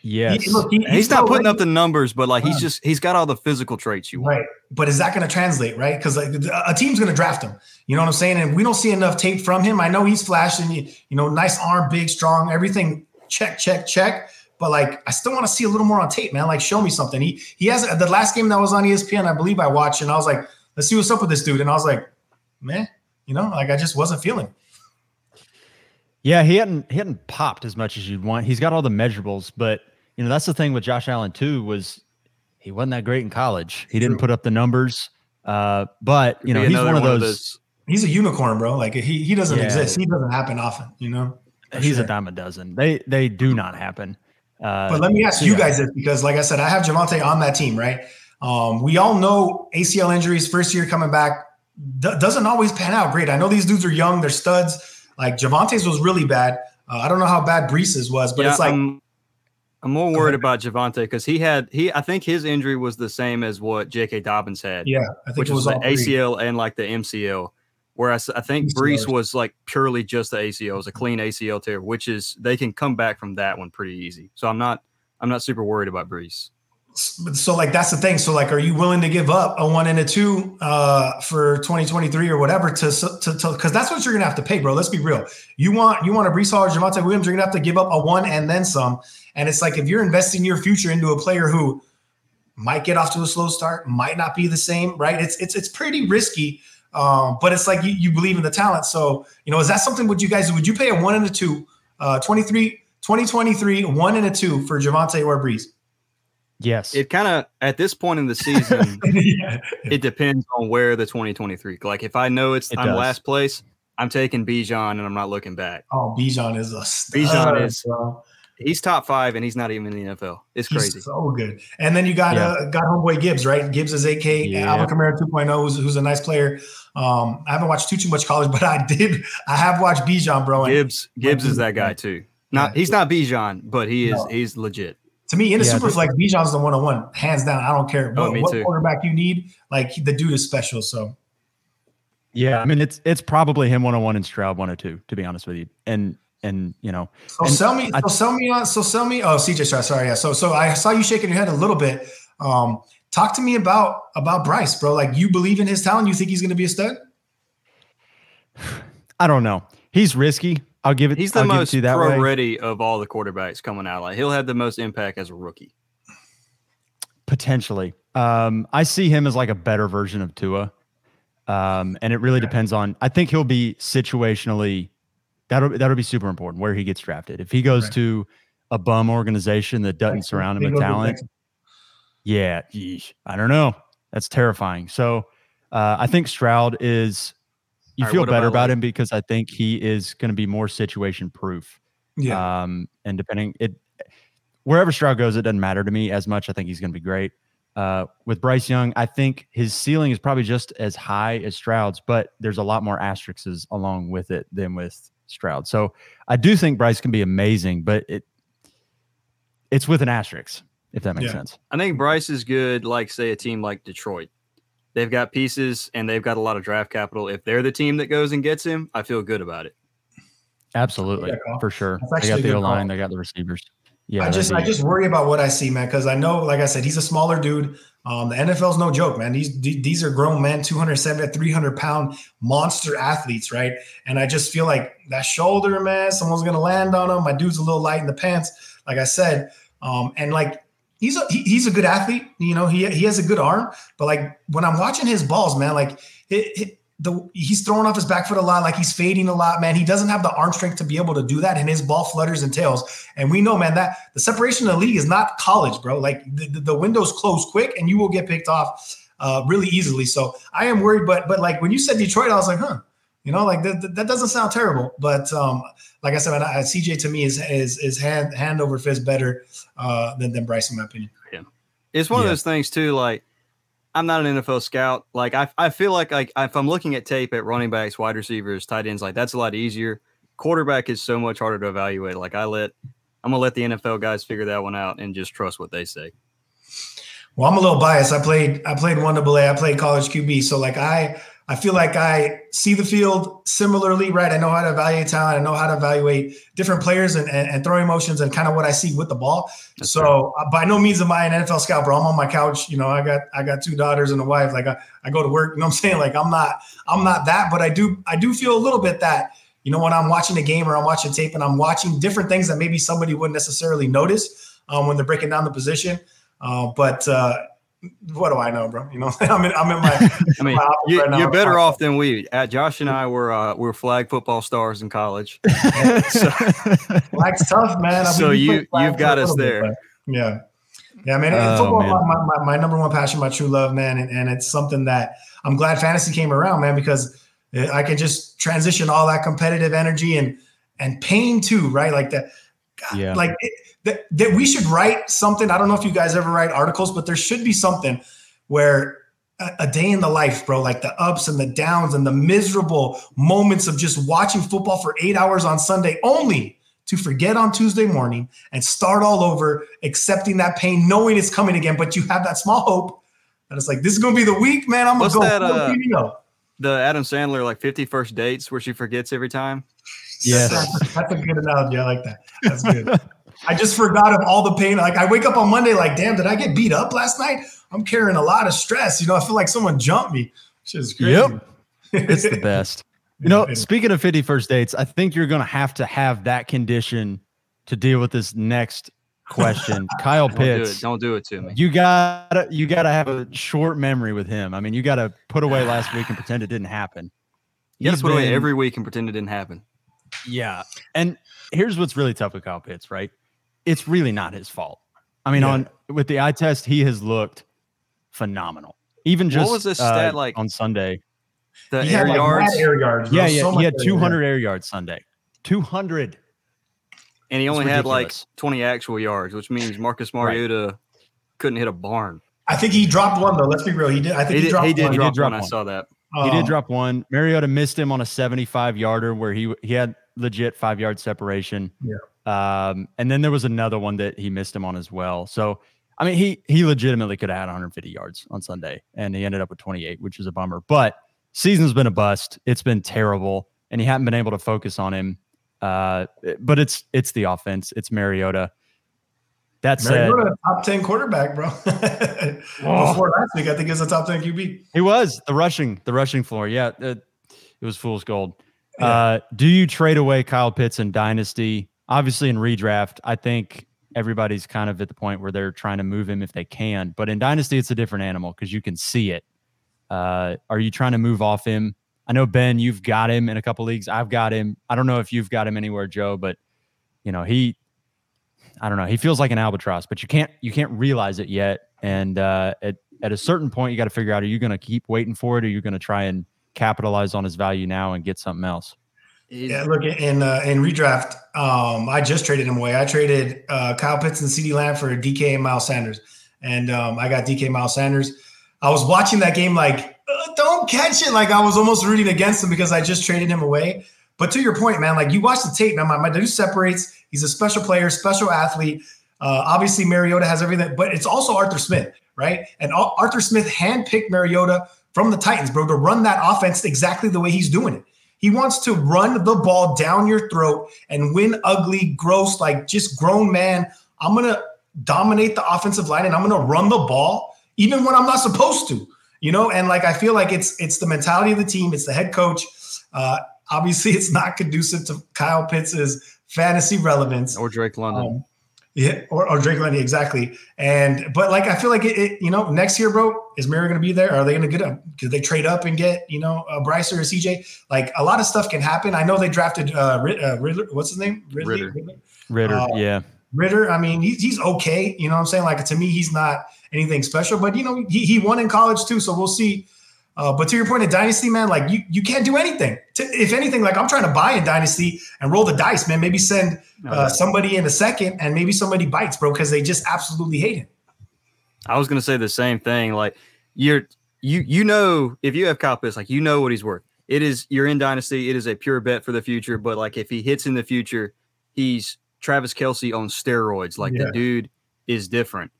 Yeah, he, he, he's, he's not putting like, up the numbers, but like uh, he's just he's got all the physical traits you want. Right, but is that going to translate, right? Because like a team's going to draft him. You know what I'm saying? And we don't see enough tape from him. I know he's flashing, you know, nice arm, big, strong, everything. Check, check, check. But like, I still want to see a little more on tape, man. Like, show me something. He he has the last game that was on E S P N, I believe I watched, and I was like, let's see what's up with this dude. And I was like, man, you know, like I just wasn't feeling. Yeah, he hadn't he hadn't popped as much as you'd want. He's got all the measurables, but you know that's the thing with Josh Allen too was he wasn't that great in college. He didn't put up the numbers, uh, but you know he's one of those. One of those he's a unicorn, bro. Like he he doesn't yeah. exist. He doesn't happen often. You know, he's sure. a dime a dozen. They they do not happen. Uh, but let me ask you yeah. guys this because, like I said, I have Javante on that team, right? Um, we all know A C L injuries, first year coming back d- doesn't always pan out great. I know these dudes are young, they're studs. Like Javante's was really bad. Uh, I don't know how bad Breece's was, but yeah, it's like I'm, I'm more worried about Javante because he had he. I think his injury was the same as what J K. Dobbins had. Yeah, I think which it was, was the A C L and like the M C L. Whereas I think Breece was like purely just the A C L. It was a clean A C L tear, which is they can come back from that one pretty easy. So I'm not I'm not super worried about Breece. So like that's the thing. So like, are you willing to give up a one and a two uh, for twenty twenty-three or whatever to to because that's what you're gonna have to pay, bro. Let's be real. You want you want a Breece Hall or Javante Williams, you're gonna have to give up a one and then some. And it's like if you're investing your future into a player who might get off to a slow start, might not be the same, right? It's it's it's pretty risky, um, but it's like you, you believe in the talent. So you know, is that something? Would you guys would you pay a one and a two, uh, twenty twenty-three one and a two for Javante or Breece? Yes. It kind of, at this point in the season, yeah. it depends on where the twenty twenty-three, like if I know it's it I'm does. last place, I'm taking Bijan, and I'm not looking back. Oh, Bijan is a stud. Bijan is bro. He's top five, and he's not even in the N F L. It's he's crazy. So good. And then you got yeah. uh, got homeboy Gibbs, right? Gibbs is A K. Yeah. Alvin Kamara two point oh, who's, who's a nice player. Um, I haven't watched too too much college, but I did. I have watched Bijan, bro. And Gibbs Gibbs is that guy too. Not yeah. he's not Bijan, but he is no. he's legit. To me, in the yeah, Superflex, like, Bijan's the one-on-one, hands down. I don't care what, oh, what quarterback you need. Like, the dude is special. So, yeah, I mean, it's it's probably him one-on-one and Stroud one oh two, to be honest with you. And and you know, so and sell me, I, so sell me on, so sell me. Oh, C J Stroud, sorry, yeah. So so I saw you shaking your head a little bit. Um, talk to me about about Bryce, bro. Like, you believe in his talent? You think he's going to be a stud? I don't know. He's risky. I'll give it. He's the I'll most it to pro-ready of all the quarterbacks coming out. Like, he'll have the most impact as a rookie. Potentially. Um, I see him as like a better version of Tua. Um, and it really depends on, I think he'll be situationally, that'll, that'll be super important where he gets drafted. If he goes right. to a bum organization that doesn't that's surround him with talent. Yeah. Yeesh, I don't know. That's terrifying. So uh, I think Stroud is, You right, feel better about, about him because I think he is going to be more situation proof. Yeah. Um, and depending it, wherever Stroud goes, it doesn't matter to me as much. I think he's going to be great. Uh, with Bryce Young, I think his ceiling is probably just as high as Stroud's, but there's a lot more asterisks along with it than with Stroud. So I do think Bryce can be amazing, but it it's with an asterisk, if that makes yeah. sense. I think Bryce is good, like, say, a team like Detroit. They've got pieces, and they've got a lot of draft capital. If they're the team that goes and gets him, I feel good about it. Absolutely, yeah, for sure. They got the O-line. They got the receivers. Yeah, I just I just worry about what I see, man, because I know, like I said, he's a smaller dude. Um, the N F L's no joke, man. These these are grown men, two hundred seventy, three hundred pound monster athletes, right? And I just feel like that shoulder, man, someone's going to land on him. My dude's a little light in the pants, like I said. Um, and, like, He's a he, he's a good athlete, you know. He he has a good arm, but like when I'm watching his balls, man, like it, it, the he's throwing off his back foot a lot, like he's fading a lot, man. He doesn't have the arm strength to be able to do that, and his ball flutters and tails. And we know, man, that the separation of the league is not college, bro. Like the, the, the windows close quick, and you will get picked off uh, really easily. So I am worried, but but like when you said Detroit, I was like, huh, you know, like that, that doesn't sound terrible. But um, like I said, man, I, C J to me is is is hand hand over fist better. Uh, than, than Bryce, in my opinion. Yeah. It's one yeah. of those things, too. Like, I'm not an N F L scout. Like, I I feel like, like if I'm looking at tape at running backs, wide receivers, tight ends, like, that's a lot easier. Quarterback is so much harder to evaluate. Like, I let, I'm going to let the N F L guys figure that one out and just trust what they say. Well, I'm a little biased. I played, I played one double A. I played college Q B. So, like, I, I feel like I see the field similarly, right? I know how to evaluate talent. I know how to evaluate different players and, and, and throwing motions and kind of what I see with the ball. That's so uh, by no means am I an N F L scout, bro. I'm on my couch. You know, I got I got two daughters and a wife. Like I, I go to work. You know what I'm saying? Like I'm not I'm not that, but I do I do feel a little bit that, you know, when I'm watching a game or I'm watching tape and I'm watching different things that maybe somebody wouldn't necessarily notice um, when they're breaking down the position. Uh, but uh what do I know, bro? You know, I'm in. I'm in my. I mean, my you, right now. You're better off than we. Uh, Josh and I were uh, we were flag football stars in college. So, flag's tough, man. I mean, so you you've got us there. Bit, yeah, yeah. Man, oh, football, man. My, my my number one passion, my true love, man, and, and it's something that I'm glad fantasy came around, man, because I can just transition all that competitive energy and and pain too, right? Like that. God, yeah. Like it, that, that we should write something. I don't know if you guys ever write articles, but there should be something where a, a day in the life, bro, like the ups and the downs and the miserable moments of just watching football for eight hours on Sunday only to forget on Tuesday morning and start all over, accepting that pain, knowing it's coming again. But you have that small hope that it's like, this is going to be the week, man. I'm going to go. That, uh, you know? The Adam Sandler, like fifty first dates where she forgets every time. Yes. That's, that's a good analogy. I like that. That's good. I just forgot of all the pain. Like I wake up on Monday, like, damn, did I get beat up last night? I'm carrying a lot of stress. You know, I feel like someone jumped me. Which is crazy. Yep. It's the best. You know, speaking of fifty first dates, I think you're going to have to have that condition to deal with this next question. Kyle Pitts. Don't do it, don't do it to me. You gotta, you gotta have a short memory with him. I mean, you got to put away last week and pretend it didn't happen. You got to put away every week and pretend it didn't happen. Yeah. And here's what's really tough with Kyle Pitts, right? It's really not his fault. I mean, yeah. on with the eye test, he has looked phenomenal. Even just what was this stat uh, like on Sunday? The he air had, like, yards. Air yards yeah, yeah. So he had two hundred air yards Sunday. two hundred. And he only had like twenty actual yards, which means Marcus Mariota right. couldn't hit a barn. I think he dropped one, though. Let's be real. He did. I think he, he, dropped, he, did, one. he did drop one. one. I saw that. Uh, he did drop one. Mariota missed him on a seventy-five yarder where he he had legit five yard separation. Yeah. Um, and then there was another one that he missed him on as well. So, I mean, he he legitimately could have had one hundred fifty yards on Sunday, and he ended up with twenty-eight, which is a bummer. But season's been a bust. It's been terrible, and he hadn't been able to focus on him. Uh, but it's it's the offense. It's Mariota. That said, Mariota, top ten quarterback, bro. Before last week, I think it's a top ten Q B. He was the rushing, the rushing floor. Yeah, it, it was fool's gold. Yeah. Uh, do you trade away Kyle Pitts in Dynasty? Obviously, in redraft, I think everybody's kind of at the point where they're trying to move him if they can. But in Dynasty, it's a different animal because you can see it. Uh, are you trying to move off him? I know, Ben, you've got him in a couple leagues. I've got him. I don't know if you've got him anywhere, Joe, but, you know, he, I don't know. He feels like an albatross, but you can't, you can't realize it yet. And uh, at, at a certain point, you got to figure out, are you going to keep waiting for it? Or are you going to try and capitalize on his value now and get something else? Yeah, look, in uh, in redraft, um, I just traded him away. I traded uh, Kyle Pitts and CeeDee Lamb for D K and Miles Sanders, and um, I got D K Miles Sanders. I was watching that game like, uh, don't catch it. Like, I was almost rooting against him because I just traded him away. But to your point, man, like, you watch the tape, man. My, my dude separates. He's a special player, special athlete. Uh, obviously, Mariota has everything, but it's also Arthur Smith, right? And uh, Arthur Smith handpicked Mariota from the Titans, bro, to run that offense exactly the way he's doing it. He wants to run the ball down your throat and win ugly, gross, like, just grown man. I'm going to dominate the offensive line, and I'm going to run the ball even when I'm not supposed to, you know? And, like, I feel like it's it's the mentality of the team. It's the head coach. Uh, obviously, it's not conducive to Kyle Pitts's fantasy relevance. Or Drake London. Um, yeah, or, or Drake London, exactly. And But, like, I feel like, it, it you know, next year, bro, is Mary going to be there? Are they going to get up? Could they trade up and get, you know, uh, Bryce or C J? Like, a lot of stuff can happen. I know they drafted uh, Rid- uh, Riddler. What's his name? Ridley? Ritter. Ritter, uh, yeah. Ritter, I mean, he's, he's okay. You know what I'm saying? Like, to me, he's not anything special. But, you know, he he won in college too, so we'll see. Uh, but to your point of Dynasty, man, like, you, you can't do anything. To, if anything, like, I'm trying to buy in Dynasty and roll the dice, man. Maybe send uh, somebody in a second, and maybe somebody bites, bro, because they just absolutely hate him. I was going to say the same thing. Like, You're you you know if you have Kyle Pitts, like, you know what he's worth. It is you're in Dynasty. It is a pure bet for the future. But, like, if he hits in the future, he's Travis Kelce on steroids. Like, yeah. The dude is different.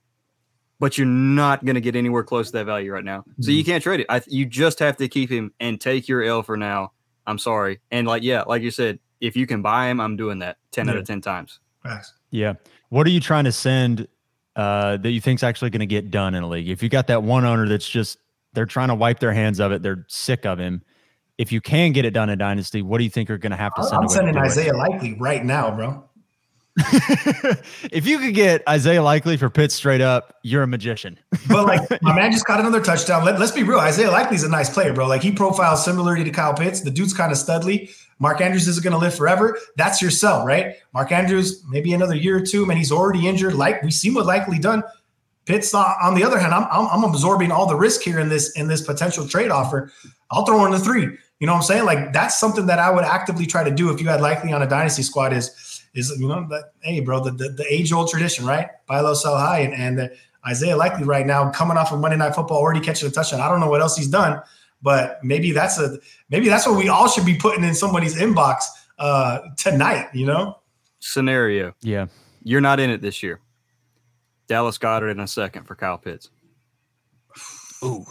But you're not going to get anywhere close to that value right now. So mm-hmm. You can't trade it. I, you just have to keep him and take your L for now. I'm sorry. And like yeah, like you said, if you can buy him, I'm doing that ten yeah. out of ten times. Nice. Yeah. What are you trying to send? Uh, that you think's actually going to get done in a league. If you got that one owner that's just, they're trying to wipe their hands of it, they're sick of him. If you can get it done in Dynasty, what do you think you're going to have to send? I'm sending Isaiah Likely right now, bro. If you could get Isaiah Likely for Pitts straight up, you're a magician. But like, my man just got another touchdown. Let, let's be real. Isaiah Likely's a nice player, bro. Like, he profiles similarly to Kyle Pitts. The dude's kind of studly. Mark Andrews isn't going to live forever. That's your sell, right? Mark Andrews, maybe another year or two, man, he's already injured. Like, we see what Likely done. Pitts, uh, on the other hand, I'm, I'm I'm absorbing all the risk here in this in this potential trade offer. I'll throw in the three. You know what I'm saying? Like, that's something that I would actively try to do if you had Likely on a Dynasty squad. Is is you know that, hey, bro, the the, the age old tradition, right? Buy low, sell high, and and the Isaiah Likely right now coming off of Monday Night Football, already catching a touchdown. I don't know what else he's done. But maybe that's a maybe that's what we all should be putting in somebody's inbox uh, tonight, you know? Scenario. Yeah. You're not in it this year. Dallas Goedert in a second for Kyle Pitts. Ooh.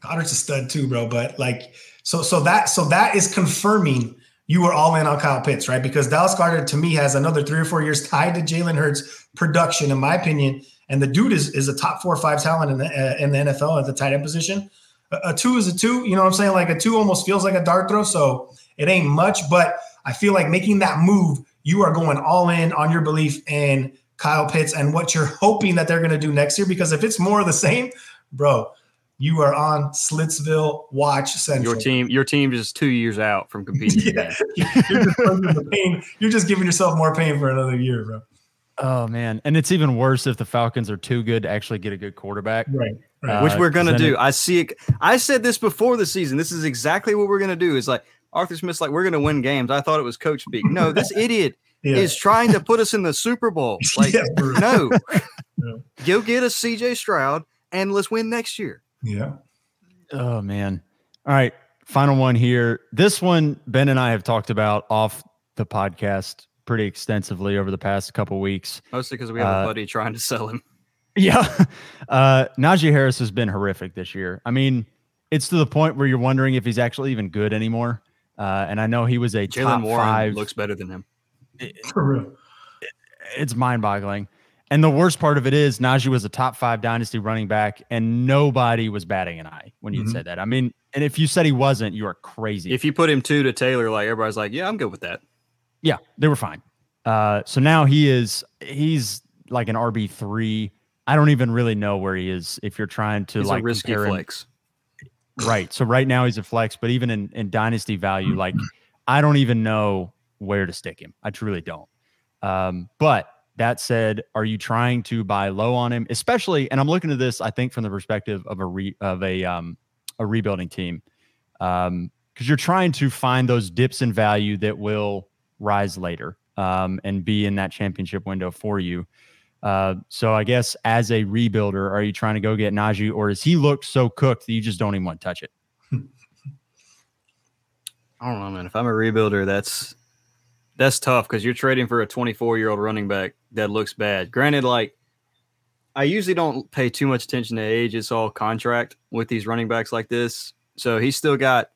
Goddard's a stud too, bro. But like so so that so that is confirming you were all in on Kyle Pitts, right? Because Dallas Goedert to me has another three or four years tied to Jalen Hurts' production, in my opinion. And the dude is is a top four or five talent in the uh, in the N F L at the tight end position. A two is a two, you know what I'm saying? Like a two almost feels like a dart throw, so it ain't much. But I feel like making that move, you are going all in on your belief in Kyle Pitts and what you're hoping that they're going to do next year. Because if it's more of the same, bro, you are on Slitsville Watch Central. Your team, your team is two years out from competing. Yeah. You're, just the pain. You're just giving yourself more pain for another year, bro. Oh, man. And it's even worse if the Falcons are too good to actually get a good quarterback. Right. right. Uh, Which we're going to do. It, I see it. I said this before the season. This is exactly what we're going to do. Is like Arthur Smith's like, we're going to win games. I thought it was coach speak. No, this idiot yeah. is trying to put us in the Super Bowl. Like, yeah, no. no. Go get us C J Stroud and let's win next year. Yeah. Oh, man. All right. Final one here. This one, Ben and I have talked about off the podcast pretty extensively over the past couple weeks. Mostly because we have uh, a buddy trying to sell him. Yeah. Uh, Najee Harris has been horrific this year. I mean, it's to the point where you're wondering if he's actually even good anymore. Uh, and I know he was a Jaylen top Warren five. Looks better than him. It, For real. It, it's mind-boggling. And the worst part of it is Najee was a top five dynasty running back, and nobody was batting an eye when you mm-hmm. said that. I mean, and if you said he wasn't, you are crazy. If you put him two to Taylor, like everybody's like, yeah, I'm good with that. Yeah, they were fine. Uh, so now he is, he's like an R B three. I don't even really know where he is if you're trying to he's like a risky flex. Right. So right now he's a flex, but even in, in dynasty value, like I don't even know where to stick him. I truly don't. Um, but that said, are you trying to buy low on him, especially? And I'm looking at this, I think, from the perspective of a re, of a um, a rebuilding team, because um, you're trying to find those dips in value that will rise later um, and be in that championship window for you. Uh, so I guess as a rebuilder, are you trying to go get Najee, or does he look so cooked that you just don't even want to touch it? I don't know, man. If I'm a rebuilder, that's that's tough because you're trading for a twenty-four-year-old running back that looks bad. Granted, like, I usually don't pay too much attention to age. It's all contract with these running backs like this. So he's still got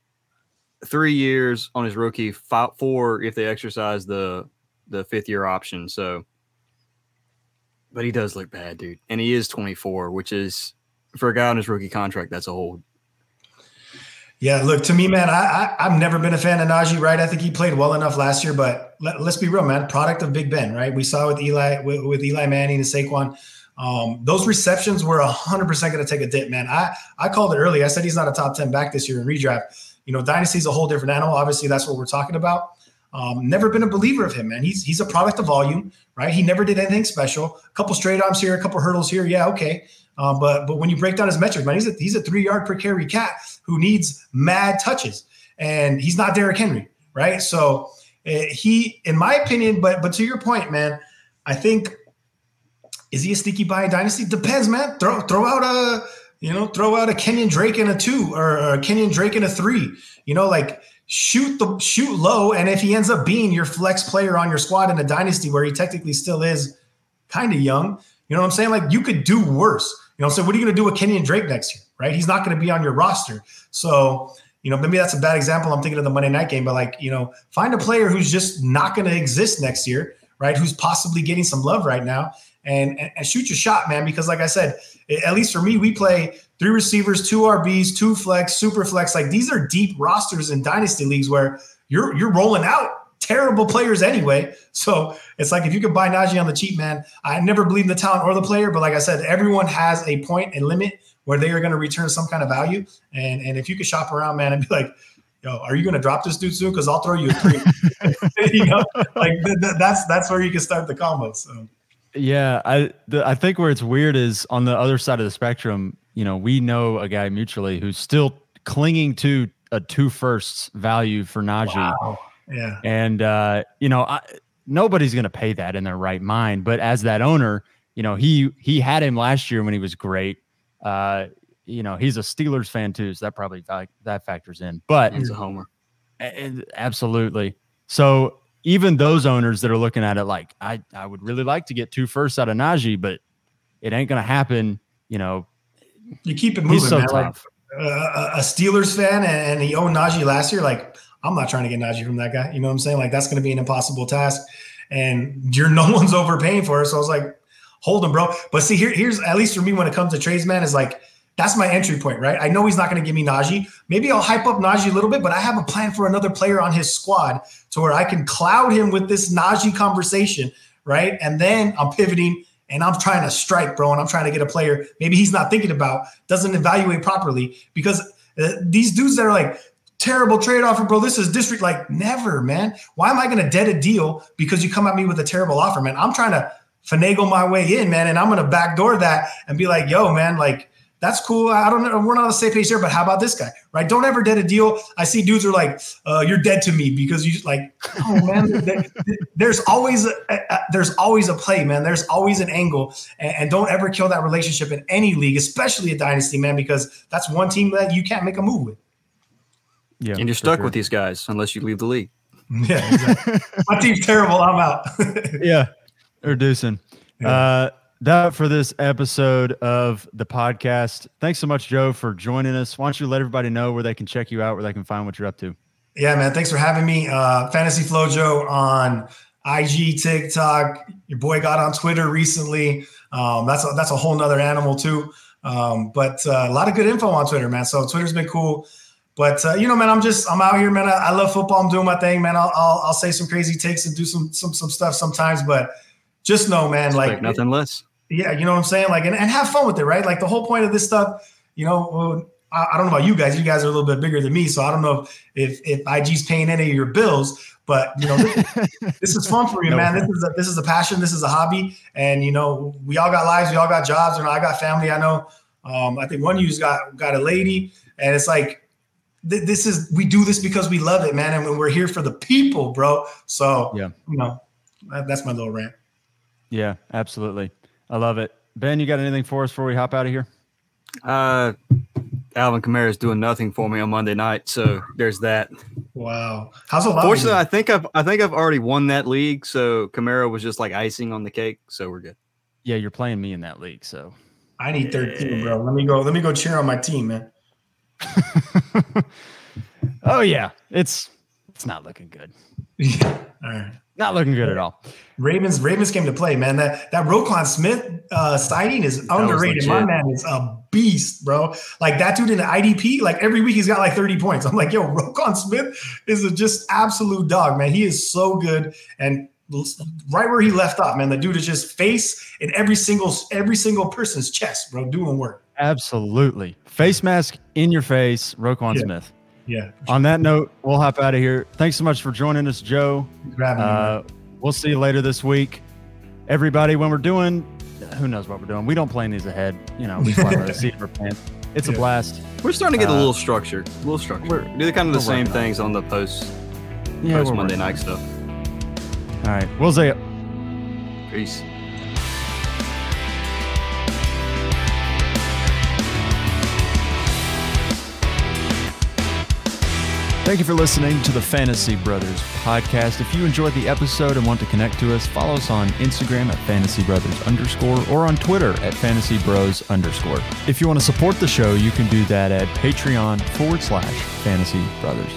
three years on his rookie, five, four if they exercise the the fifth-year option. So, but he does look bad, dude. And he is twenty-four, which is, for a guy on his rookie contract, that's a hold. Yeah, look, to me, man, I, I, I've never been a fan of Najee, right? I think he played well enough last year, but let, let's be real, man. Product of Big Ben, right? We saw with Eli with, with Eli Manning and Saquon. Um, those receptions were one hundred percent going to take a dip, man. I, I called it early. I said he's not a top ten back this year in redraft. You know, dynasty is a whole different animal. Obviously, that's what we're talking about. Um, never been a believer of him, man. He's he's a product of volume, right? He never did anything special. A couple straight arms here, a couple hurdles here. Yeah, okay. Um, but but when you break down his metrics, man, he's a, he's a three-yard per carry cat who needs mad touches. And he's not Derrick Henry, right? So uh, he, in my opinion, but but to your point, man, I think, is he a sneaky buy in dynasty? Depends, man. Throw throw out a, you know, throw out a Kenyon Drake and a two or, or a Kenyon Drake and a three. You know, like shoot the shoot low. And if he ends up being your flex player on your squad in a dynasty where he technically still is kind of young, you know what I'm saying? Like you could do worse. You know, so what are you going to do with Kenyon Drake next year, right? He's not going to be on your roster. So, you know, maybe that's a bad example. I'm thinking of the Monday night game, but like, you know, find a player who's just not going to exist next year, right? Who's possibly getting some love right now and, and, and shoot your shot, man. Because like I said, it, at least for me, we play three receivers, two R Bs, two flex, super flex. Like these are deep rosters in dynasty leagues where you're, you're rolling out terrible players anyway. So it's like if you could buy Najee on the cheap, man, I never believe in the talent or the player. But like I said, everyone has a point and limit where they are going to return some kind of value. And and if you could shop around, man, and be like, yo, are you going to drop this dude soon? Because I'll throw you a three. You know, like th- th- that's that's where you can start the combo. So yeah, I the, I think where it's weird is on the other side of the spectrum. You know, we know a guy mutually who's still clinging to a two firsts value for Najee. Wow. Yeah. And, uh, you know, I, nobody's going to pay that in their right mind. But as that owner, you know, he he had him last year when he was great. Uh, you know, he's a Steelers fan, too. So that probably that factors in. But he's a homer. And, absolutely. So even those owners that are looking at it like, I, I would really like to get two firsts out of Najee, but it ain't going to happen. You know, you keep it moving. He's so man. Tough. Like, uh, a Steelers fan and he owned Najee last year. Like, I'm not trying to get Najee from that guy. You know what I'm saying? Like, that's going to be an impossible task. And you're no one's overpaying for it. So I was like, hold him, bro. But see, here, here's at least for me when it comes to trades, man, is like, that's my entry point, right? I know he's not going to give me Najee. Maybe I'll hype up Najee a little bit, but I have a plan for another player on his squad to where I can cloud him with this Najee conversation, right? And then I'm pivoting and I'm trying to strike, bro. And I'm trying to get a player maybe he's not thinking about, doesn't evaluate properly because uh, these dudes that are like, terrible trade offer, bro. This is district. Like, never, man. Why am I going to dead a deal because you come at me with a terrible offer, man? I'm trying to finagle my way in, man. And I'm going to backdoor that and be like, yo, man, like, that's cool. I don't know. We're not on the same page there, but how about this guy, right? Don't ever dead a deal. I see dudes are like, uh, you're dead to me because you just like, oh man, there, there's always, a, a, there's always a play, man. There's always an angle, and, and don't ever kill that relationship in any league, especially a dynasty, man, because that's one team that you can't make a move with. Yeah. And you're stuck sure. with these guys unless you leave the league. Yeah. Exactly. My team's terrible. I'm out. yeah. They're deucing. Yeah. Uh, That for this episode of the podcast. Thanks so much, Joe, for joining us. Why don't you let everybody know where they can check you out, where they can find what you're up to? Yeah, man. Thanks for having me. Uh, Fantasy Flow Joe on I G, TikTok. Your boy got on Twitter recently. Um, that's a, that's a whole nother animal too. Um, but uh, a lot of good info on Twitter, man. So Twitter's been cool. But uh, you know, man, I'm just I'm out here, man. I, I love football. I'm doing my thing, man. I'll, I'll I'll say some crazy takes and do some some some stuff sometimes, but. Just know, man, like, like nothing less. Yeah. You know what I'm saying? Like, and, and have fun with it. Right. Like the whole point of this stuff, you know, I, I don't know about you guys. You guys are a little bit bigger than me. So I don't know if, if, if I G's paying any of your bills, but you know, this, this is fun for you, no man. Problem. This is a, this is a passion. This is a hobby. And, you know, we all got lives. We all got jobs. You know, I got family. I know, um, I think one of you's got, got a lady, and it's like, th- this is, we do this because we love it, man. And when we're here for the people, bro. So, yeah. you know, that, that's my little rant. Yeah, absolutely. I love it. Ben, you got anything for us before we hop out of here? Uh, Alvin Kamara is doing nothing for me on Monday night, so there's that. Wow. How's it? Fortunately, I think I've I think I've already won that league, so Kamara was just like icing on the cake, so we're good. Yeah, you're playing me in that league, so I need thirteen, yeah. bro. Let me go. Let me go cheer on my team, man. oh yeah, it's it's not looking good. Yeah. All right. Not looking good at all. Ravens Ravens came to play, man. That that Roquan Smith uh, sighting is that underrated. My man is a beast, bro. Like that dude in the I D P, like every week he's got like thirty points. I'm like, yo, Roquan Smith is a just absolute dog, man. He is so good. And right where he left off, man, the dude is just face in every single every single person's chest, bro, doing work. Absolutely. Face mask in your face, Roquan yeah. Smith. Yeah. Sure. On that note, we'll hop out of here. Thanks so much for joining us, Joe. Uh, we'll see you later this week. Everybody, when we're doing, who knows what we're doing. We don't plan these ahead. You know, we fly by the seat of our pants. It's yeah. a blast. We're starting to get uh, a little structure. A little structure. We're, we do kind of the same things on the post, yeah, post Monday night stuff. All right. We'll see you. Peace. Thank you for listening to the Fantasy Brothers podcast. If you enjoyed the episode and want to connect to us, follow us on Instagram at Fantasy Brothers underscore or on Twitter at Fantasy Bros underscore. If you want to support the show, you can do that at Patreon forward slash Fantasy Brothers.